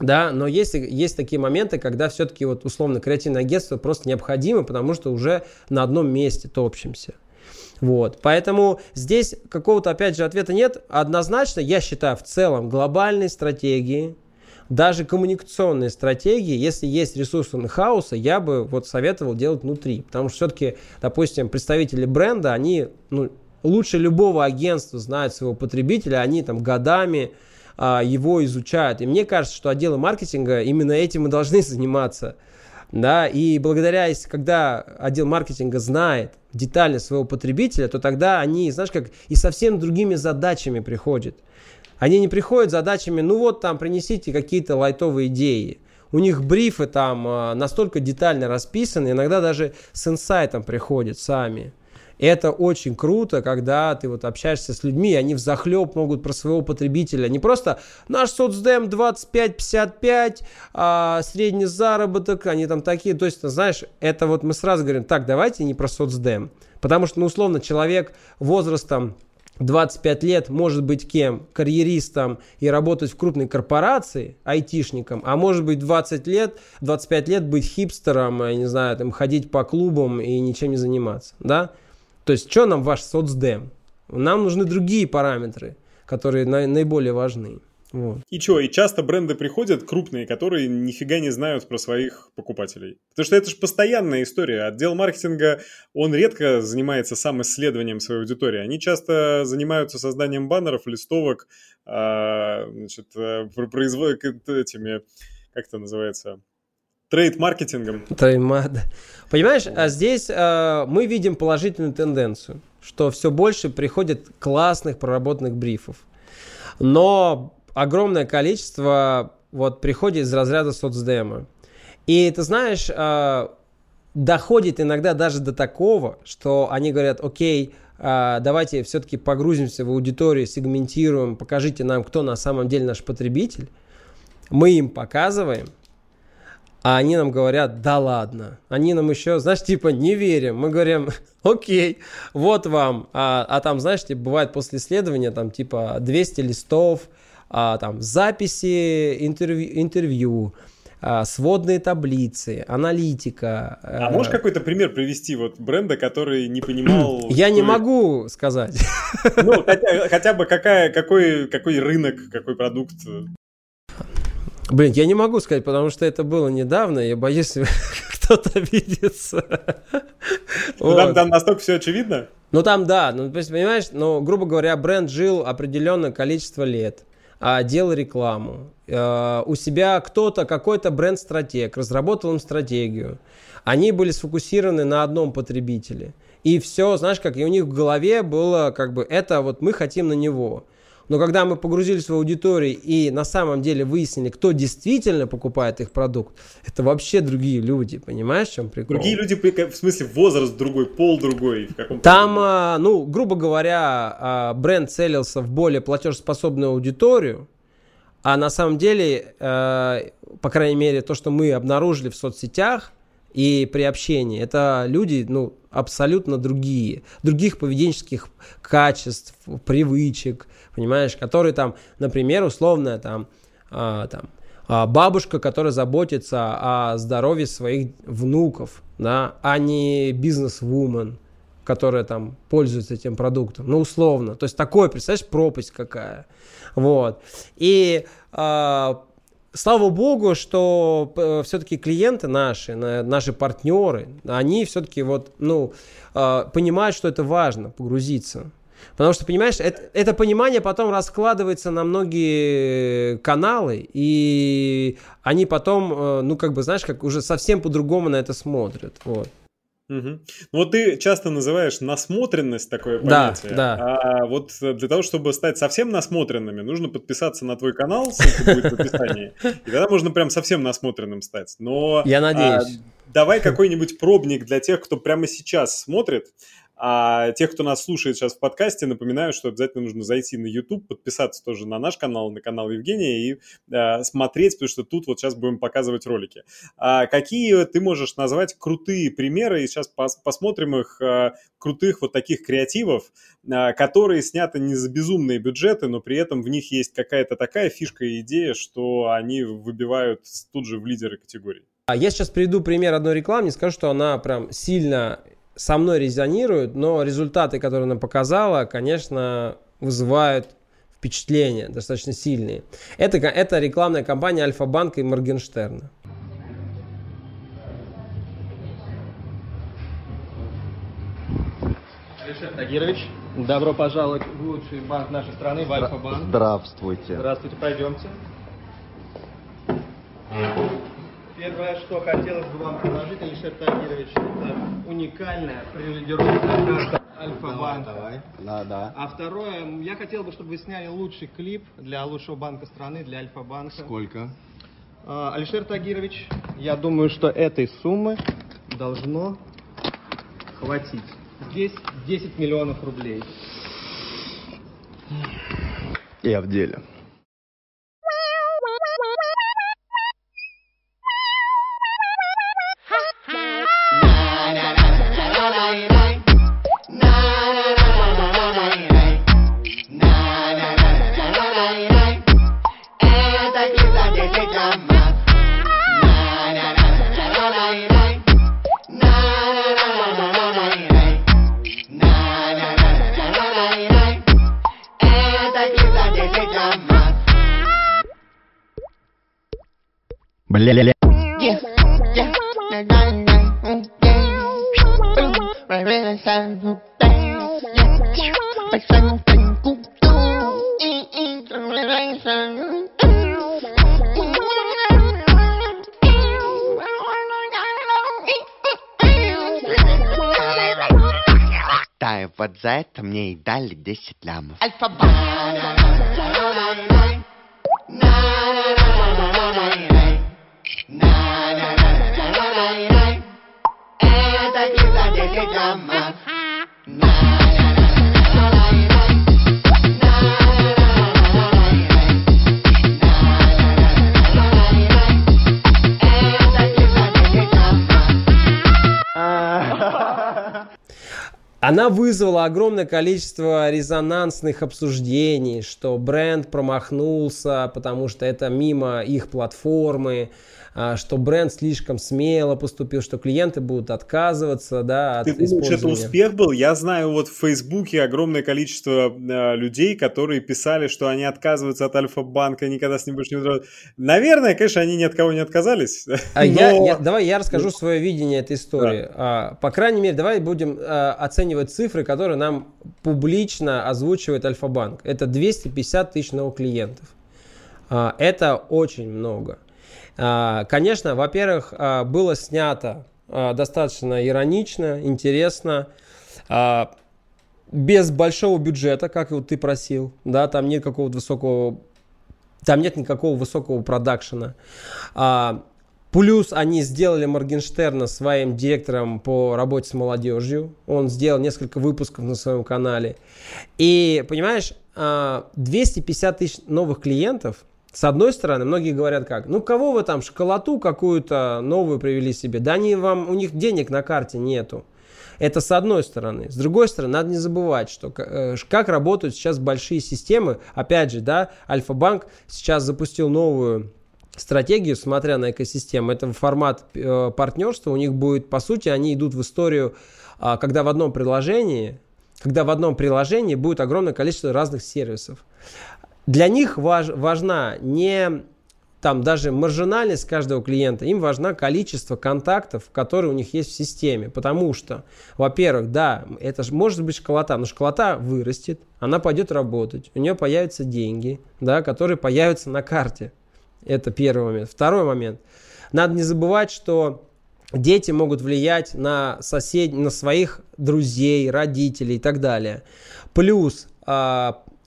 да, но есть, есть такие моменты, когда все-таки вот условно креативное агентство просто необходимо, потому что уже на одном месте топчемся. Вот. Поэтому здесь какого-то, опять же, ответа нет. Однозначно, я считаю, в целом глобальные стратегии, даже коммуникационные стратегии, если есть ресурсы in-house, я бы вот советовал делать внутри. Потому что все-таки, допустим, представители бренда, они ну, лучше любого агентства знают своего потребителя, они там годами... его изучают. И мне кажется, что отделы маркетинга именно этим и должны заниматься. Да? И благодаря, если когда отдел маркетинга знает детали своего потребителя, то тогда они, знаешь, как и совсем другими задачами приходят. Они не приходят с задачами, ну вот там принесите какие-то лайтовые идеи. У них брифы там настолько детально расписаны, иногда даже с инсайтом приходят сами. Это очень круто, когда ты вот общаешься с людьми, и они взахлеб могут про своего потребителя. Не просто наш соцдем двадцать пять пятьдесят пять, а средний заработок, они там такие. То есть, знаешь, это вот мы сразу говорим, так, давайте не про соцдем. Потому что, ну, условно, человек возрастом двадцать пять лет может быть кем? Карьеристом и работать в крупной корпорации, айтишником, а может быть двадцать лет, двадцать пять лет быть хипстером, я не знаю, там, ходить по клубам и ничем не заниматься, да? То есть, что нам ваш соцдем? Нам нужны другие параметры, которые на- наиболее важны. Вот. И что, и часто бренды приходят крупные, которые нифига не знают про своих покупателей. Потому что это же постоянная история. Отдел маркетинга, он редко занимается сам исследованием своей аудитории. Они часто занимаются созданием баннеров, листовок, значит, производят этими, как это называется... трейд-маркетингом. Трейд-маркетингом. Понимаешь, а здесь э, мы видим положительную тенденцию, что все больше приходит классных проработанных брифов. Но огромное количество вот, приходит из разряда соцдема. И ты знаешь, э, доходит иногда даже до такого, что они говорят, окей, э, давайте все-таки погрузимся в аудиторию, сегментируем, покажите нам, кто на самом деле наш потребитель. Мы им показываем. А они нам говорят, да ладно. Они нам еще, знаешь, типа, не верим. Мы говорим, окей, вот вам. А, а там, знаешь, типа, бывает после исследования, там, типа, двести листов, а, там, записи интервью, интервью а, сводные таблицы, аналитика. А э... можешь какой-то пример привести вот бренда, который не понимал... Я какой... не могу сказать. Ну, хотя, хотя бы какая, какой, какой рынок, какой продукт... Блин, я не могу сказать, потому что это было недавно, я боюсь, кто-то обидится. Вот. Там, там настолько все очевидно? Ну там да, ну, понимаешь, ну, грубо говоря, бренд жил определенное количество лет, делал рекламу. У себя кто-то, какой-то бренд-стратег, разработал им стратегию. Они были сфокусированы на одном потребителе. И все, знаешь, как и у них в голове было, как бы, это вот мы хотим на него. Но когда мы погрузились в аудиторию и на самом деле выяснили, кто действительно покупает их продукт, это вообще другие люди, понимаешь, в чем прикол? Другие люди, в смысле возраст другой, пол другой. В каком-то там, а, ну, грубо говоря, а, бренд целился в более платежеспособную аудиторию, а на самом деле, а, по крайней мере, то, что мы обнаружили в соцсетях и при общении, это люди, ну, абсолютно другие, других поведенческих качеств, привычек, понимаешь, которые там, например, условно, там, а, там а бабушка, которая заботится о здоровье своих внуков, да, а не бизнес-вумен, которая там пользуется этим продуктом, ну, условно, то есть такое, представляешь, пропасть какая, вот, и... А, слава богу, что все-таки клиенты наши, наши партнеры, они все-таки вот, ну, понимают, что это важно, погрузиться. Потому что, понимаешь, это, это понимание потом раскладывается на многие каналы, и они потом, ну, как бы, знаешь, как уже совсем по-другому на это смотрят, вот. Угу. Вот ты часто называешь насмотренность такое понятие, да, да. А вот для того, чтобы стать совсем насмотренными, нужно подписаться на твой канал, ссылка будет в описании, и тогда можно прям совсем насмотренным стать. Но я надеюсь. А, давай какой-нибудь пробник для тех, кто прямо сейчас смотрит, а тех, кто нас слушает сейчас в подкасте, напоминаю, что обязательно нужно зайти на YouTube, подписаться тоже на наш канал, на канал Евгения и э, смотреть, потому что тут вот сейчас будем показывать ролики. А какие ты можешь назвать крутые примеры, и сейчас пос- посмотрим их, э, крутых вот таких креативов, э, которые сняты не за безумные бюджеты, но при этом в них есть какая-то такая фишка и идея, что они выбивают тут же в лидеры категории. Я сейчас приведу пример одной рекламы, не скажу, что она прям сильно... со мной резонируют, но результаты, которые она показала, конечно, вызывают впечатления достаточно сильные. Это, это рекламная кампания Альфа-банка и Моргенштерна. Алишер Тагирович, добро пожаловать в лучший банк нашей страны, в Альфа-банк. Здравствуйте. Здравствуйте, пройдемте. Первое, что хотелось бы вам предложить, Алишер Тагирович, это уникальная привилегированная карта Альфа-банка. Давай, давай. Да, да. А второе, я хотел бы, чтобы вы сняли лучший клип для лучшего банка страны, для Альфа-банка. Сколько? А, Алишер Тагирович, я думаю, что этой суммы должно хватить. Здесь десять миллионов рублей. Я в деле. Ля-ля-ля. Да, и вот за это мне и дали десять лямов. Альфа-банк. Она вызвала огромное количество резонансных обсуждений, что бренд промахнулся, потому что это мимо их платформы, что бренд слишком смело поступил, что клиенты будут отказываться, да, от Ты использования. Ты думаешь, это успех был? Я знаю вот в Фейсбуке огромное количество э, людей, которые писали, что они отказываются от Альфа-банка, никогда с ним больше не удалось. Наверное, конечно, они ни от кого не отказались. А но... я, я, давай я расскажу свое видение этой истории. Да. А, по крайней мере, давай будем а, оценивать цифры, которые нам публично озвучивает Альфа-банк. Это двести пятьдесят тысяч новых клиентов. А, это очень много. Конечно, во-первых, было снято достаточно иронично, интересно, без большого бюджета, как вот ты просил, да, там нет какого-то высокого, там нет никакого высокого продакшена. Плюс они сделали Моргенштерна своим директором по работе с молодежью. Он сделал несколько выпусков на своем канале. И, понимаешь, двести пятьдесят тысяч новых клиентов. С одной стороны, многие говорят как, ну кого вы там, школоту какую-то новую привели себе, да они вам, у них денег на карте нету. Это с одной стороны. С другой стороны, надо не забывать, что как работают сейчас большие системы. Опять же, да, Альфа-банк сейчас запустил новую стратегию, смотря на экосистему. Это формат э, партнерства, у них будет, по сути, они идут в историю, э, когда в одном приложении, когда в одном приложении будет огромное количество разных сервисов. Для них важ, важна не там даже маржинальность каждого клиента, им важно количество контактов, которые у них есть в системе. Потому что, во-первых, да, это же может быть школота, но школота вырастет, она пойдет работать, у нее появятся деньги, да, которые появятся на карте. Это первый момент. Второй момент. Надо не забывать, что дети могут влиять на соседей, на своих друзей, родителей и так далее. Плюс...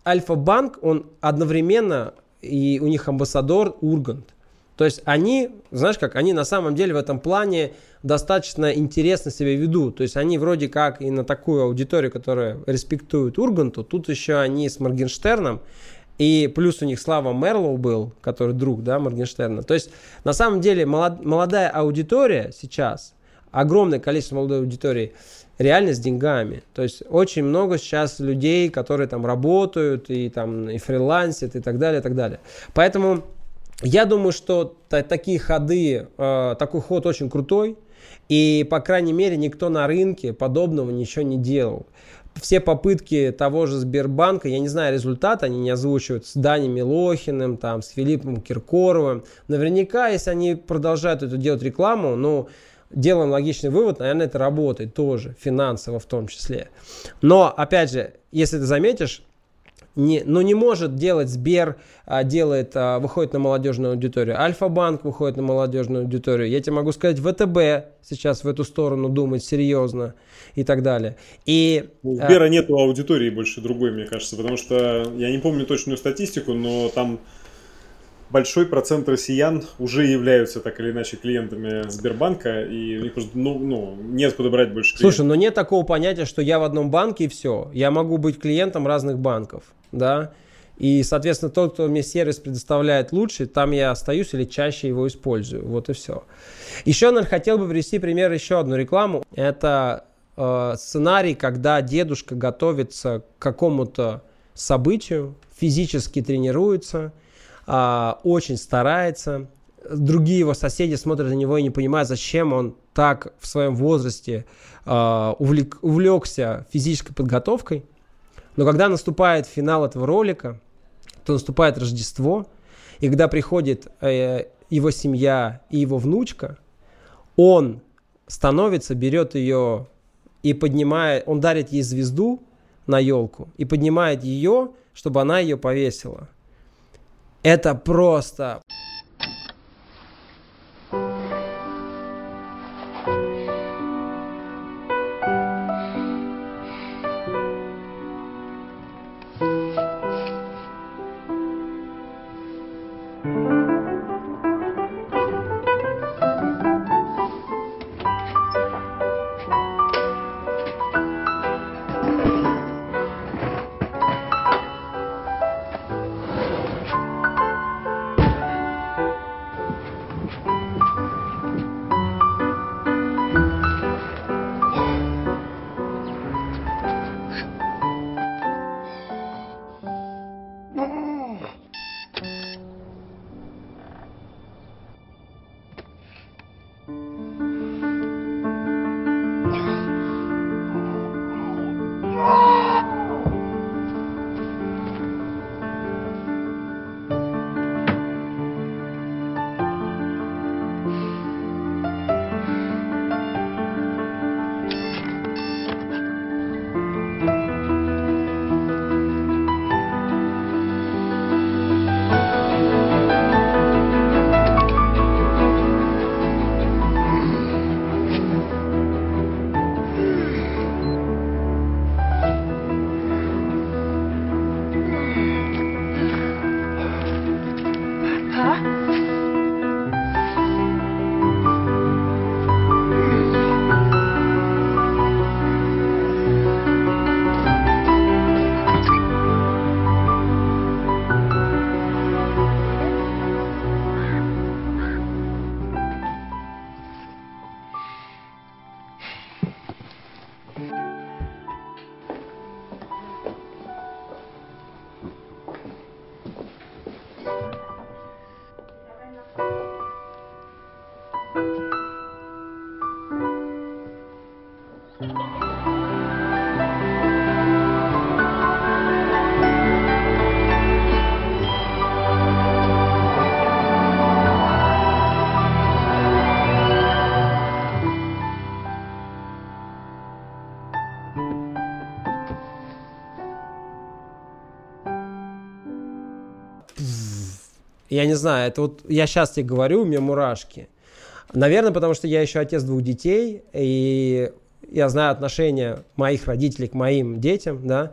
Альфа-банк, он одновременно, и у них амбассадор Ургант. То есть они, знаешь как, они на самом деле в этом плане достаточно интересно себя ведут. То есть они вроде как и на такую аудиторию, которая респектует Урганту, тут еще они с Моргенштерном, и плюс у них Слава Мерлоу был, который друг, да, Моргенштерна. То есть на самом деле молод, молодая аудитория сейчас, огромное количество молодой аудитории, реально с деньгами. То есть очень много сейчас людей, которые там работают и там и фрилансят и так далее, и так далее. Поэтому я думаю, что т- такие ходы, э, такой ход очень крутой. И, по крайней мере, никто на рынке подобного ничего не делал. Все попытки того же Сбербанка, я не знаю результат, они не озвучивают с Даней Милохиным, там, с Филиппом Киркоровым. Наверняка, если они продолжают эту делать рекламу, ну, делаем логичный вывод, наверное, это работает тоже, финансово в том числе. Но, опять же, если ты заметишь, не, ну не может делать Сбер, а делает, а, выходит на молодежную аудиторию, Альфа-банк выходит на молодежную аудиторию, я тебе могу сказать, ВТБ сейчас в эту сторону думает серьезно и так далее. И, у Сбера а... нету аудитории больше другой, мне кажется, потому что я не помню точную статистику, но там... большой процент россиян уже являются так или иначе клиентами Сбербанка, и у них просто ну, ну, неоткуда брать больше клиентов. Слушай, но нет такого понятия, что я в одном банке и все. Я могу быть клиентом разных банков, да? И, соответственно, тот, кто мне сервис предоставляет лучше, там я остаюсь или чаще его использую. Вот и все. Еще, наверное, хотел бы привести пример еще одну рекламу. Это э, сценарий, когда дедушка готовится к какому-то событию, физически тренируется, э, очень старается. Другие его соседи смотрят на него и не понимают, зачем он так в своем возрасте э, увлек, увлекся физической подготовкой. Но когда наступает финал этого ролика, то наступает Рождество, и когда приходит э, его семья и его внучка, он становится, берет ее и поднимает, он дарит ей звезду на елку и поднимает ее, чтобы она ее повесила. Это просто... Я не знаю, это вот я сейчас тебе говорю, у меня мурашки. Наверное, потому что я еще отец двух детей, и я знаю отношение моих родителей к моим детям, да.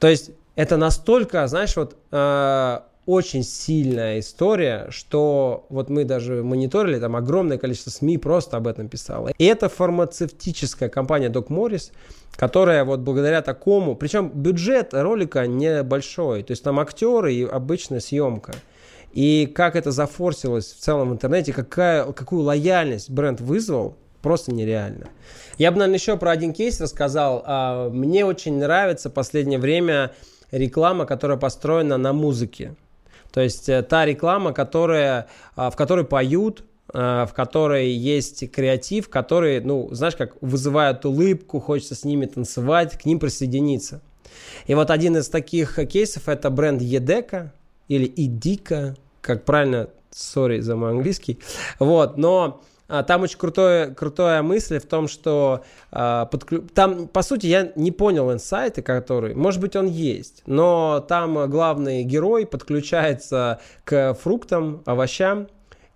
То есть это настолько, знаешь, вот э, очень сильная история, что вот мы даже мониторили, там огромное количество СМИ просто об этом писало. И это фармацевтическая компания Doc Morris, которая вот благодаря такому, причем бюджет ролика небольшой, то есть там актеры и обычная съемка. И как это зафорсилось в целом в интернете, какая, какую лояльность бренд вызвал, просто нереально. Я бы, наверное, еще про один кейс рассказал. Мне очень нравится в последнее время реклама, которая построена на музыке. То есть та реклама, которая, в которой поют, в которой есть креатив, который, ну, знаешь, как вызывает улыбку, хочется с ними танцевать, к ним присоединиться. И вот один из таких кейсов – это бренд EDEKA. Или EDEKA, как правильно, сори за мой английский. Вот, но а, там очень крутое, крутая мысль в том, что а, подклю... там, по сути, я не понял инсайты, которые, может быть, он есть, но там главный герой подключается к фруктам, овощам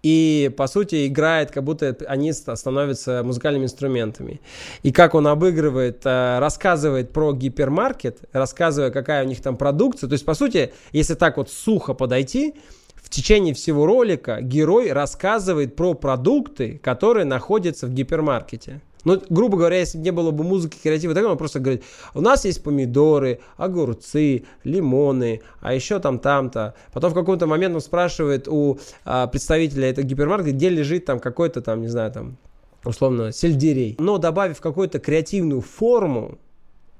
и, по сути, играет, как будто они становятся музыкальными инструментами. И как он обыгрывает, рассказывает про гипермаркет, рассказывая, какая у них там продукция. То есть, по сути, если так вот сухо подойти, В течение всего ролика герой рассказывает про продукты, которые находятся в гипермаркете. Ну, грубо говоря, если бы не было бы музыки, креатива, так он просто говорит, у нас есть помидоры, огурцы, лимоны, а еще там там-то. Потом в какой-то момент он спрашивает у а, представителя этого гипермаркета, где лежит там какой-то там, не знаю, там, условно, сельдерей. Но добавив какую-то креативную форму,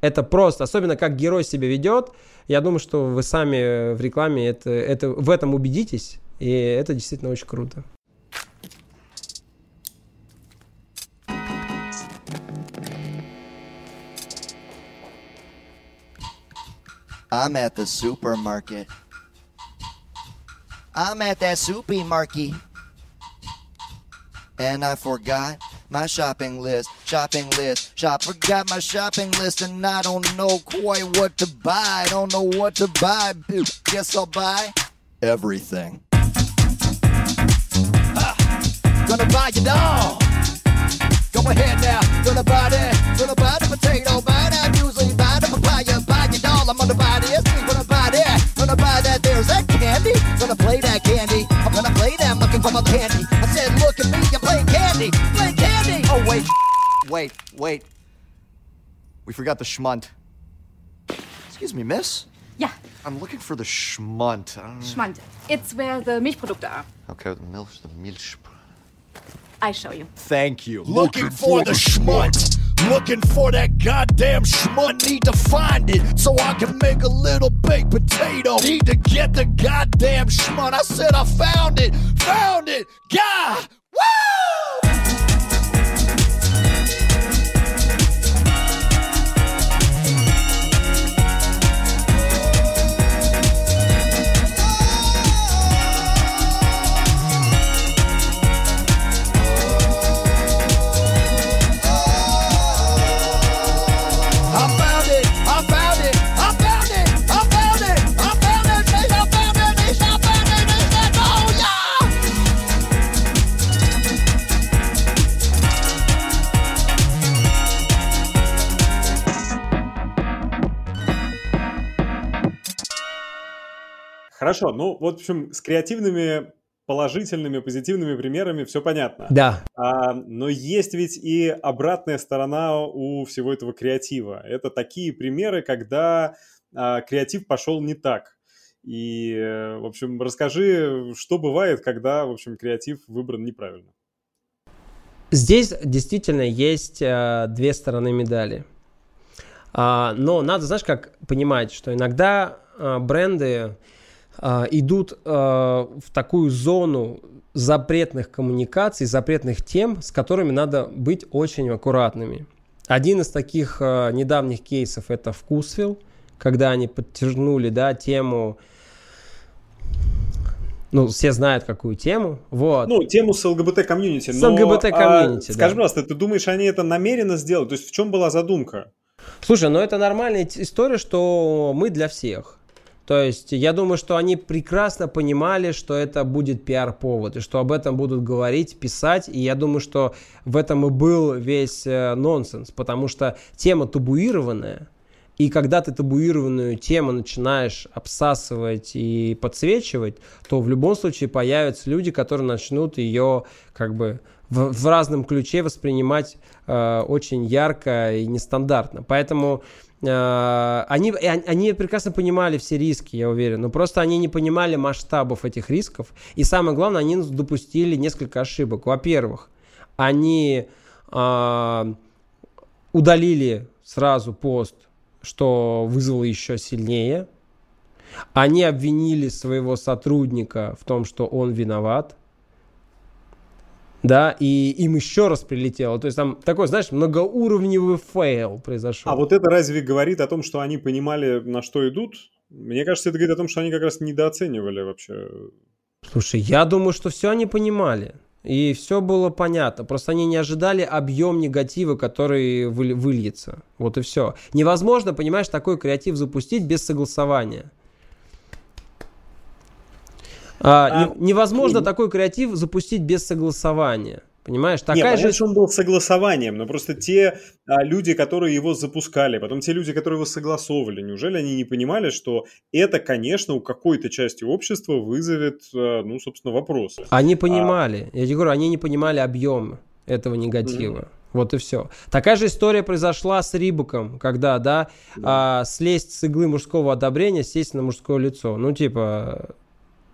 это просто, особенно как герой себя ведет, я думаю, что вы сами в рекламе это, это, в этом убедитесь, и это действительно очень круто. I'm at the supermarket. I'm at that supermarket. And I forgot my shopping list, shopping list, shop. Forgot my shopping list and I don't know quite what to buy. I don't know what to buy. Guess I'll buy everything. Ha! Gonna buy it all. Go ahead now. Gonna buy that. Gonna buy the potato. Buy that. Usually buy the papaya. Buy it all. I'm gonna buy this. Gonna buy that. Gonna buy that. There's that candy. Gonna play that candy. I'm gonna play that. I'm looking for my candy. I said, look at me. I'm playing candy. Play candy. Oh wait, wait, wait. We forgot the schmunt. Excuse me, miss. Yeah. I'm looking for the schmunt. Schmunt. It's where the Milchprodukte are. Okay, the milk, the milch. I show you. Thank you. Looking, looking for, for the schmunt. Looking for that goddamn schmunt, need to find it so I can make a little baked potato. Need to get the goddamn schmunt. I said I found it, found it, God, woo! Хорошо, ну вот, в общем, с креативными, положительными, позитивными примерами все понятно. Да. А, но есть ведь и обратная сторона у всего этого креатива. Это такие примеры, когда а, креатив пошел не так. И, в общем, расскажи, что бывает, когда, в общем, креатив выбран неправильно. Здесь действительно есть а, две стороны медали. А, но надо, знаешь, как понимать, что иногда а, бренды... идут э, в такую зону запретных коммуникаций, запретных тем, с которыми надо быть очень аккуратными. Один из таких э, недавних кейсов – это Вкусвилл, когда они подтянули, да, тему, ну, все знают, какую тему. Вот. Ну, тему с эл гэ бэ тэ-комьюнити. С эл гэ бэ тэ-комьюнити, а, да. Скажи, пожалуйста, ты думаешь, они это намеренно сделали? То есть в чем была задумка? Слушай, ну это нормальная история, что мы для всех. То есть я думаю, что они прекрасно понимали, что это будет пиар-повод, и что об этом будут говорить, писать. И я думаю, что в этом и был весь э, нонсенс, потому что тема табуированная. И когда ты табуированную тему начинаешь обсасывать и подсвечивать, то в любом случае появятся люди, которые начнут ее как бы в, в разном ключе воспринимать э, очень ярко и нестандартно. Поэтому... Они, они прекрасно понимали все риски, я уверен, но просто они не понимали масштабов этих рисков. И самое главное, они допустили несколько ошибок. Во-первых, они э, удалили сразу пост, что вызвало еще сильнее. Они обвинили своего сотрудника в том, что он виноват. Да, и им еще раз прилетело. То есть там такой, знаешь, многоуровневый фейл произошел. А вот это разве говорит о том, что они понимали, на что идут? Мне кажется, это говорит о том, что они как раз недооценивали вообще. Слушай, я думаю, что все они понимали. И все было понятно. Просто они не ожидали объем негатива, который выльется. Вот и все. Невозможно, понимаешь, такой креатив запустить без согласования. А, а, невозможно и... такой креатив запустить без согласования. Понимаешь, такая же... Нет, он был согласованием, но просто те а, люди, которые его запускали, потом те люди, которые его согласовывали, неужели они не понимали, что это, конечно, у какой-то части общества вызовет, а, ну, собственно, вопросы? Они понимали. А... Я тебе говорю, они не понимали объем этого негатива. Mm-hmm. Вот и все. Такая же история произошла с Рибаком, когда, да, mm-hmm. а, слезть с иглы мужского одобрения, сесть на мужское лицо. Ну, типа...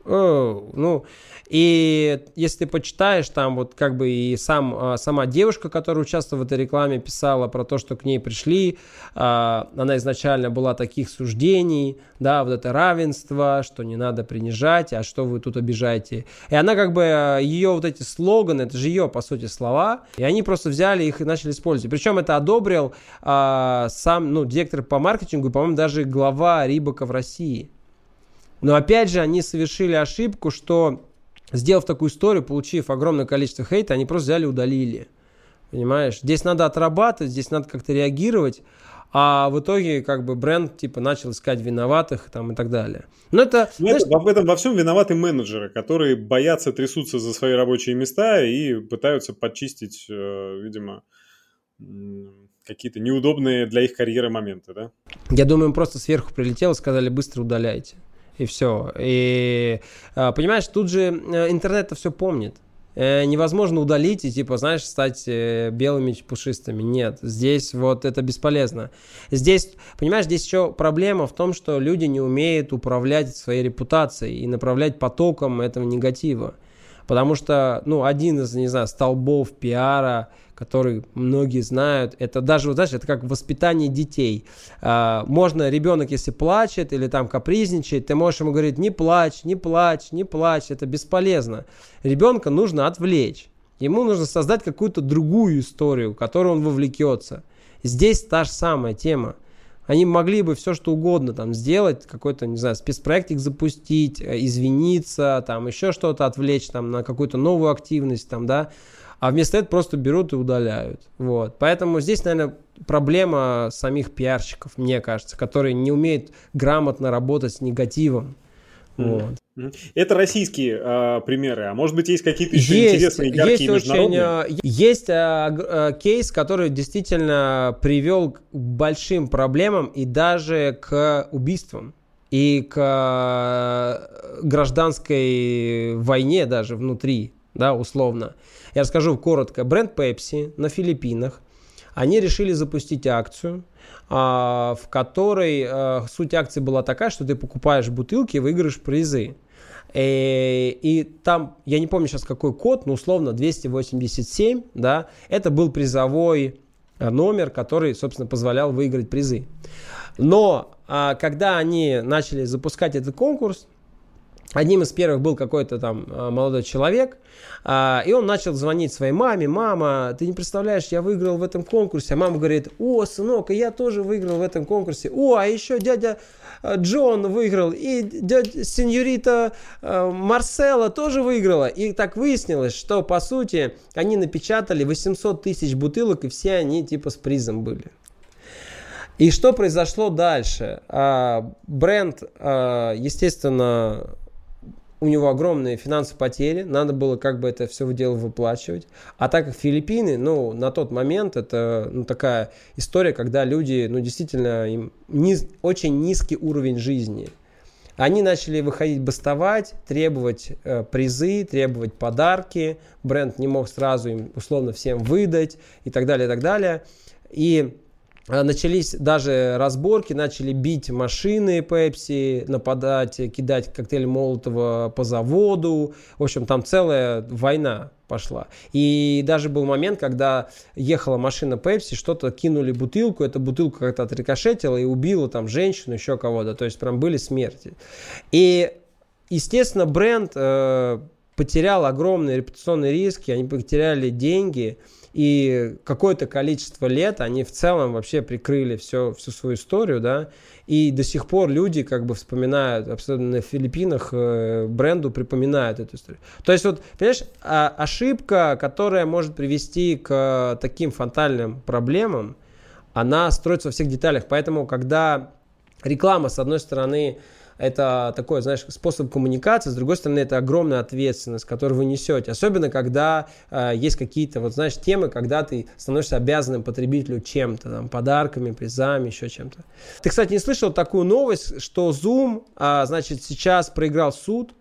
Oh, ну, и если ты почитаешь, там вот как бы и сам, сама девушка, которая участвовала в этой рекламе, писала про то, что к ней пришли, а, она изначально была таких суждений, да, вот это равенство, что не надо принижать, а что вы тут обижаете. И она как бы, ее вот эти слоганы, это же ее, по сути, слова, и они просто взяли их и начали использовать. Причем это одобрил а, сам, ну, директор по маркетингу, по-моему, даже глава Рибака в России. Но опять же, они совершили ошибку, что, сделав такую историю, получив огромное количество хейта, они просто взяли и удалили. Понимаешь? Здесь надо отрабатывать, здесь надо как-то реагировать. А в итоге, как бы, бренд, типа, начал искать виноватых, там, и так далее. Но это... Ну, знаешь... это в этом во всем виноваты менеджеры, которые боятся, трясутся за свои рабочие места и пытаются подчистить, видимо... какие-то неудобные для их карьеры моменты, да? Я думаю, им просто сверху прилетело, сказали, быстро удаляйте. И все. И, понимаешь, тут же интернет-то все помнит. Невозможно удалить и, типа, знаешь, стать белыми пушистыми. Нет, здесь вот это бесполезно. Здесь, понимаешь, здесь еще проблема в том, что люди не умеют управлять своей репутацией и направлять потоком этого негатива. Потому что, ну, один из, не знаю, столбов пиара, который многие знают, это даже, вот, знаешь, это как воспитание детей. Можно, ребенок, если плачет или там капризничает, ты можешь ему говорить, не плачь, не плачь, не плачь, это бесполезно. Ребенка нужно отвлечь. Ему нужно создать какую-то другую историю, в которую он вовлекется. Здесь та же самая тема. Они могли бы все, что угодно там сделать, какой-то, не знаю, спецпроектик запустить, извиниться, там еще что-то отвлечь там, на какую-то новую активность, там, да. А вместо этого просто берут и удаляют. Вот. Поэтому здесь, наверное, проблема самих пиарщиков, мне кажется, которые не умеют грамотно работать с негативом. Вот. Это российские а, примеры, а может быть есть какие-то еще есть, интересные, яркие, есть международные? Очень, есть а, а, кейс, который действительно привел к большим проблемам и даже к убийствам, и к гражданской войне даже внутри, да, условно. Я расскажу коротко. Бренд Pepsi на Филиппинах, они решили запустить акцию, в которой суть акции была такая, что ты покупаешь бутылки и выиграешь призы. И, и там, я не помню сейчас какой код, но условно двести восемьдесят семь, да, это был призовой номер, который, собственно, позволял выиграть призы. Но когда они начали запускать этот конкурс, одним из первых был какой-то там молодой человек, и он начал звонить своей маме. Мама, ты не представляешь, я выиграл в этом конкурсе. А мама говорит, о, сынок, я тоже выиграл в этом конкурсе. О, а еще дядя Джон выиграл, и дядя сеньорита Марсела тоже выиграла. И так выяснилось, что, по сути, они напечатали восемьсот тысяч бутылок, и все они типа с призом были. И что произошло дальше? Бренд, естественно... У него огромные финансовые потери, надо было как бы это все дело выплачивать. А так как Филиппины, ну, на тот момент это, ну, такая история, когда люди, ну, действительно, им низ, очень низкий уровень жизни. Они начали выходить бастовать, требовать э, призы, требовать подарки. Бренд не мог сразу им, условно, всем выдать и так далее, и так далее. И... Начались даже разборки, начали бить машины Пепси, нападать, кидать коктейль Молотова по заводу. В общем, там целая война пошла. И даже был момент, когда ехала машина Пепси, что-то кинули бутылку, эта бутылка как-то отрикошетила и убила там женщину, еще кого-то. То есть прям были смерти. И, естественно, бренд э, потерял огромные репутационные риски, они потеряли деньги. И какое-то количество лет они в целом вообще прикрыли все, всю свою историю, да, и до сих пор люди как бы вспоминают, абсолютно на Филиппинах бренду припоминают эту историю. То есть вот, понимаешь, ошибка, которая может привести к таким фатальным проблемам, она строится во всех деталях, поэтому когда реклама, с одной стороны, это такой, знаешь, способ коммуникации, с другой стороны, это огромная ответственность, которую вы несете, особенно когда э, есть какие-то, вот, знаешь, темы, когда ты становишься обязанным потребителю чем-то, там, подарками, призами, еще чем-то. Ты, кстати, не слышал такую новость, что Zoom, э, значит, сейчас проиграл суд,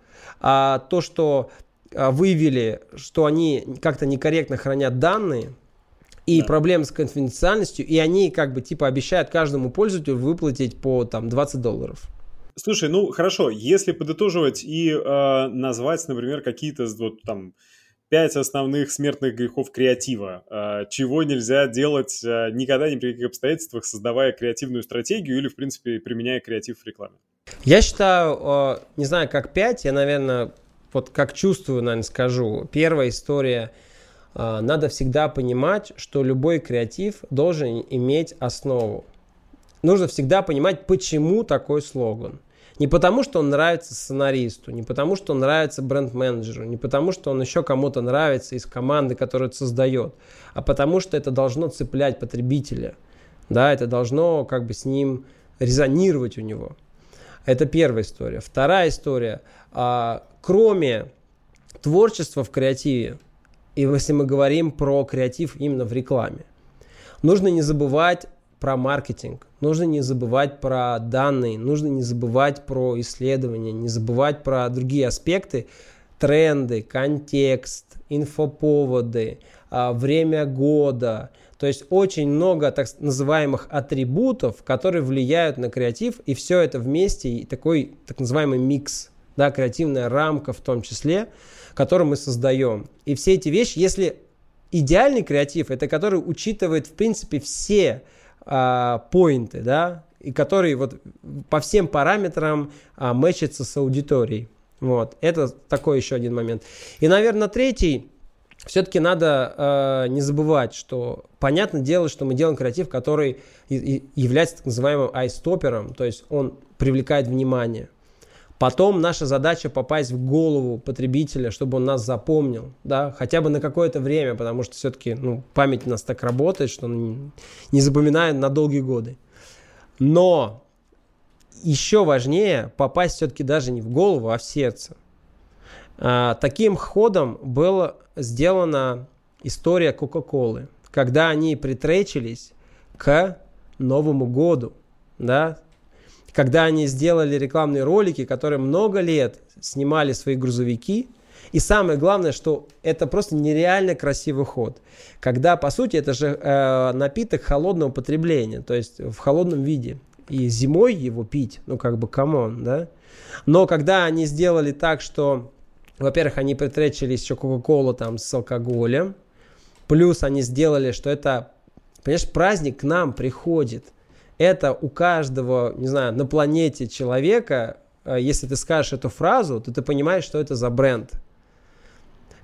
э, то, что э, выявили, что они как-то некорректно хранят данные, и да. проблемы с конфиденциальностью, и они как бы типа обещают каждому пользователю выплатить по там двадцать долларов. Слушай, ну хорошо, если подытоживать и э, назвать, например, какие-то вот там пять основных смертных грехов креатива, э, чего нельзя делать э, никогда ни при каких обстоятельствах, создавая креативную стратегию или, в принципе, применяя креатив в рекламе. Я считаю, э, не знаю, как пять, я, наверное, вот как чувствую, наверное, скажу. Первая история... Надо всегда понимать, что любой креатив должен иметь основу. Нужно всегда понимать, почему такой слоган. Не потому, что он нравится сценаристу, не потому, что он нравится бренд-менеджеру, не потому, что он еще кому-то нравится из команды, которую создает, а потому, что это должно цеплять потребителя. Да, это должно как бы с ним резонировать у него. Это первая история. Вторая история. Кроме творчества в креативе, и если мы говорим про креатив именно в рекламе, нужно не забывать про маркетинг, нужно не забывать про данные, нужно не забывать про исследования, не забывать про другие аспекты, тренды, контекст, инфоповоды, время года. То есть очень много так называемых атрибутов, которые влияют на креатив, и все это вместе, и такой так называемый микс. Да, креативная рамка в том числе, которую мы создаем. И все эти вещи, если идеальный креатив, это который учитывает, в принципе, все а, поинты, да, и который вот по всем параметрам а, мэчится с аудиторией. Вот, это такой еще один момент. И, наверное, третий, все-таки надо а, не забывать, что, понятное дело, что мы делаем креатив, который и, и является так называемым айстопером, то есть он привлекает внимание. Потом наша задача попасть в голову потребителя, чтобы он нас запомнил, да, хотя бы на какое-то время, потому что все-таки ну, память у нас так работает, что он не запоминает на долгие годы. Но еще важнее попасть все-таки даже не в голову, а в сердце. А, таким ходом была сделана история Coca-Cola, когда они притречились к Новому году, да, когда они сделали рекламные ролики, которые много лет снимали свои грузовики. И самое главное, что это просто нереально красивый ход. Когда, по сути, это же э, напиток холодного потребления, то есть в холодном виде. И зимой его пить, ну как бы камон, да? Но когда они сделали так, что, во-первых, они притречились еще Coca-Cola там с алкоголем, плюс они сделали, что это, понимаешь, праздник к нам приходит. Это у каждого, не знаю, на планете человека, если ты скажешь эту фразу, то ты понимаешь, что это за бренд.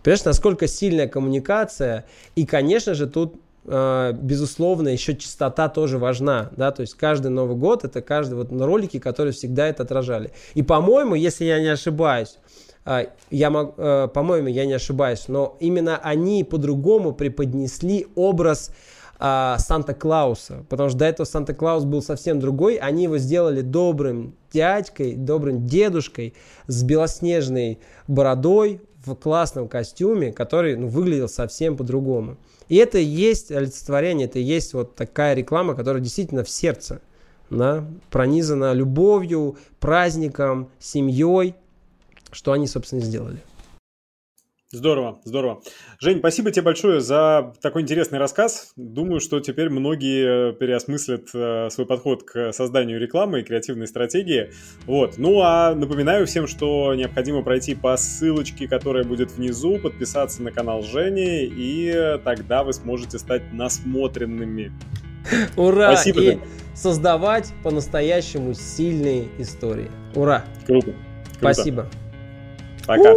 Понимаешь, насколько сильная коммуникация. И, конечно же, тут, безусловно, еще чистота тоже важна. Да? То есть каждый Новый год, это каждый вот ролики, которые всегда это отражали. И, по-моему, если я не ошибаюсь, я мог, по-моему, я не ошибаюсь, но именно они по-другому преподнесли образ Санта-Клауса, потому что до этого Санта-Клаус был совсем другой, они его сделали добрым дядькой, добрым дедушкой с белоснежной бородой в классном костюме, который ну, выглядел совсем по-другому. И это и есть олицетворение, это и есть вот такая реклама, которая действительно в сердце, да, пронизана любовью, праздником, семьей, что они, собственно, и сделали. Здорово, здорово. Жень, спасибо тебе большое за такой интересный рассказ. Думаю, что теперь многие переосмыслят свой подход к созданию рекламы и креативной стратегии. Вот. Ну а напоминаю всем, что необходимо пройти по ссылочке, которая будет внизу, подписаться на канал Жени, и тогда вы сможете стать насмотренными. Ура! Спасибо, и тебе. Создавать по-настоящему сильные истории. Ура! Круто. Круто. Спасибо. Пока.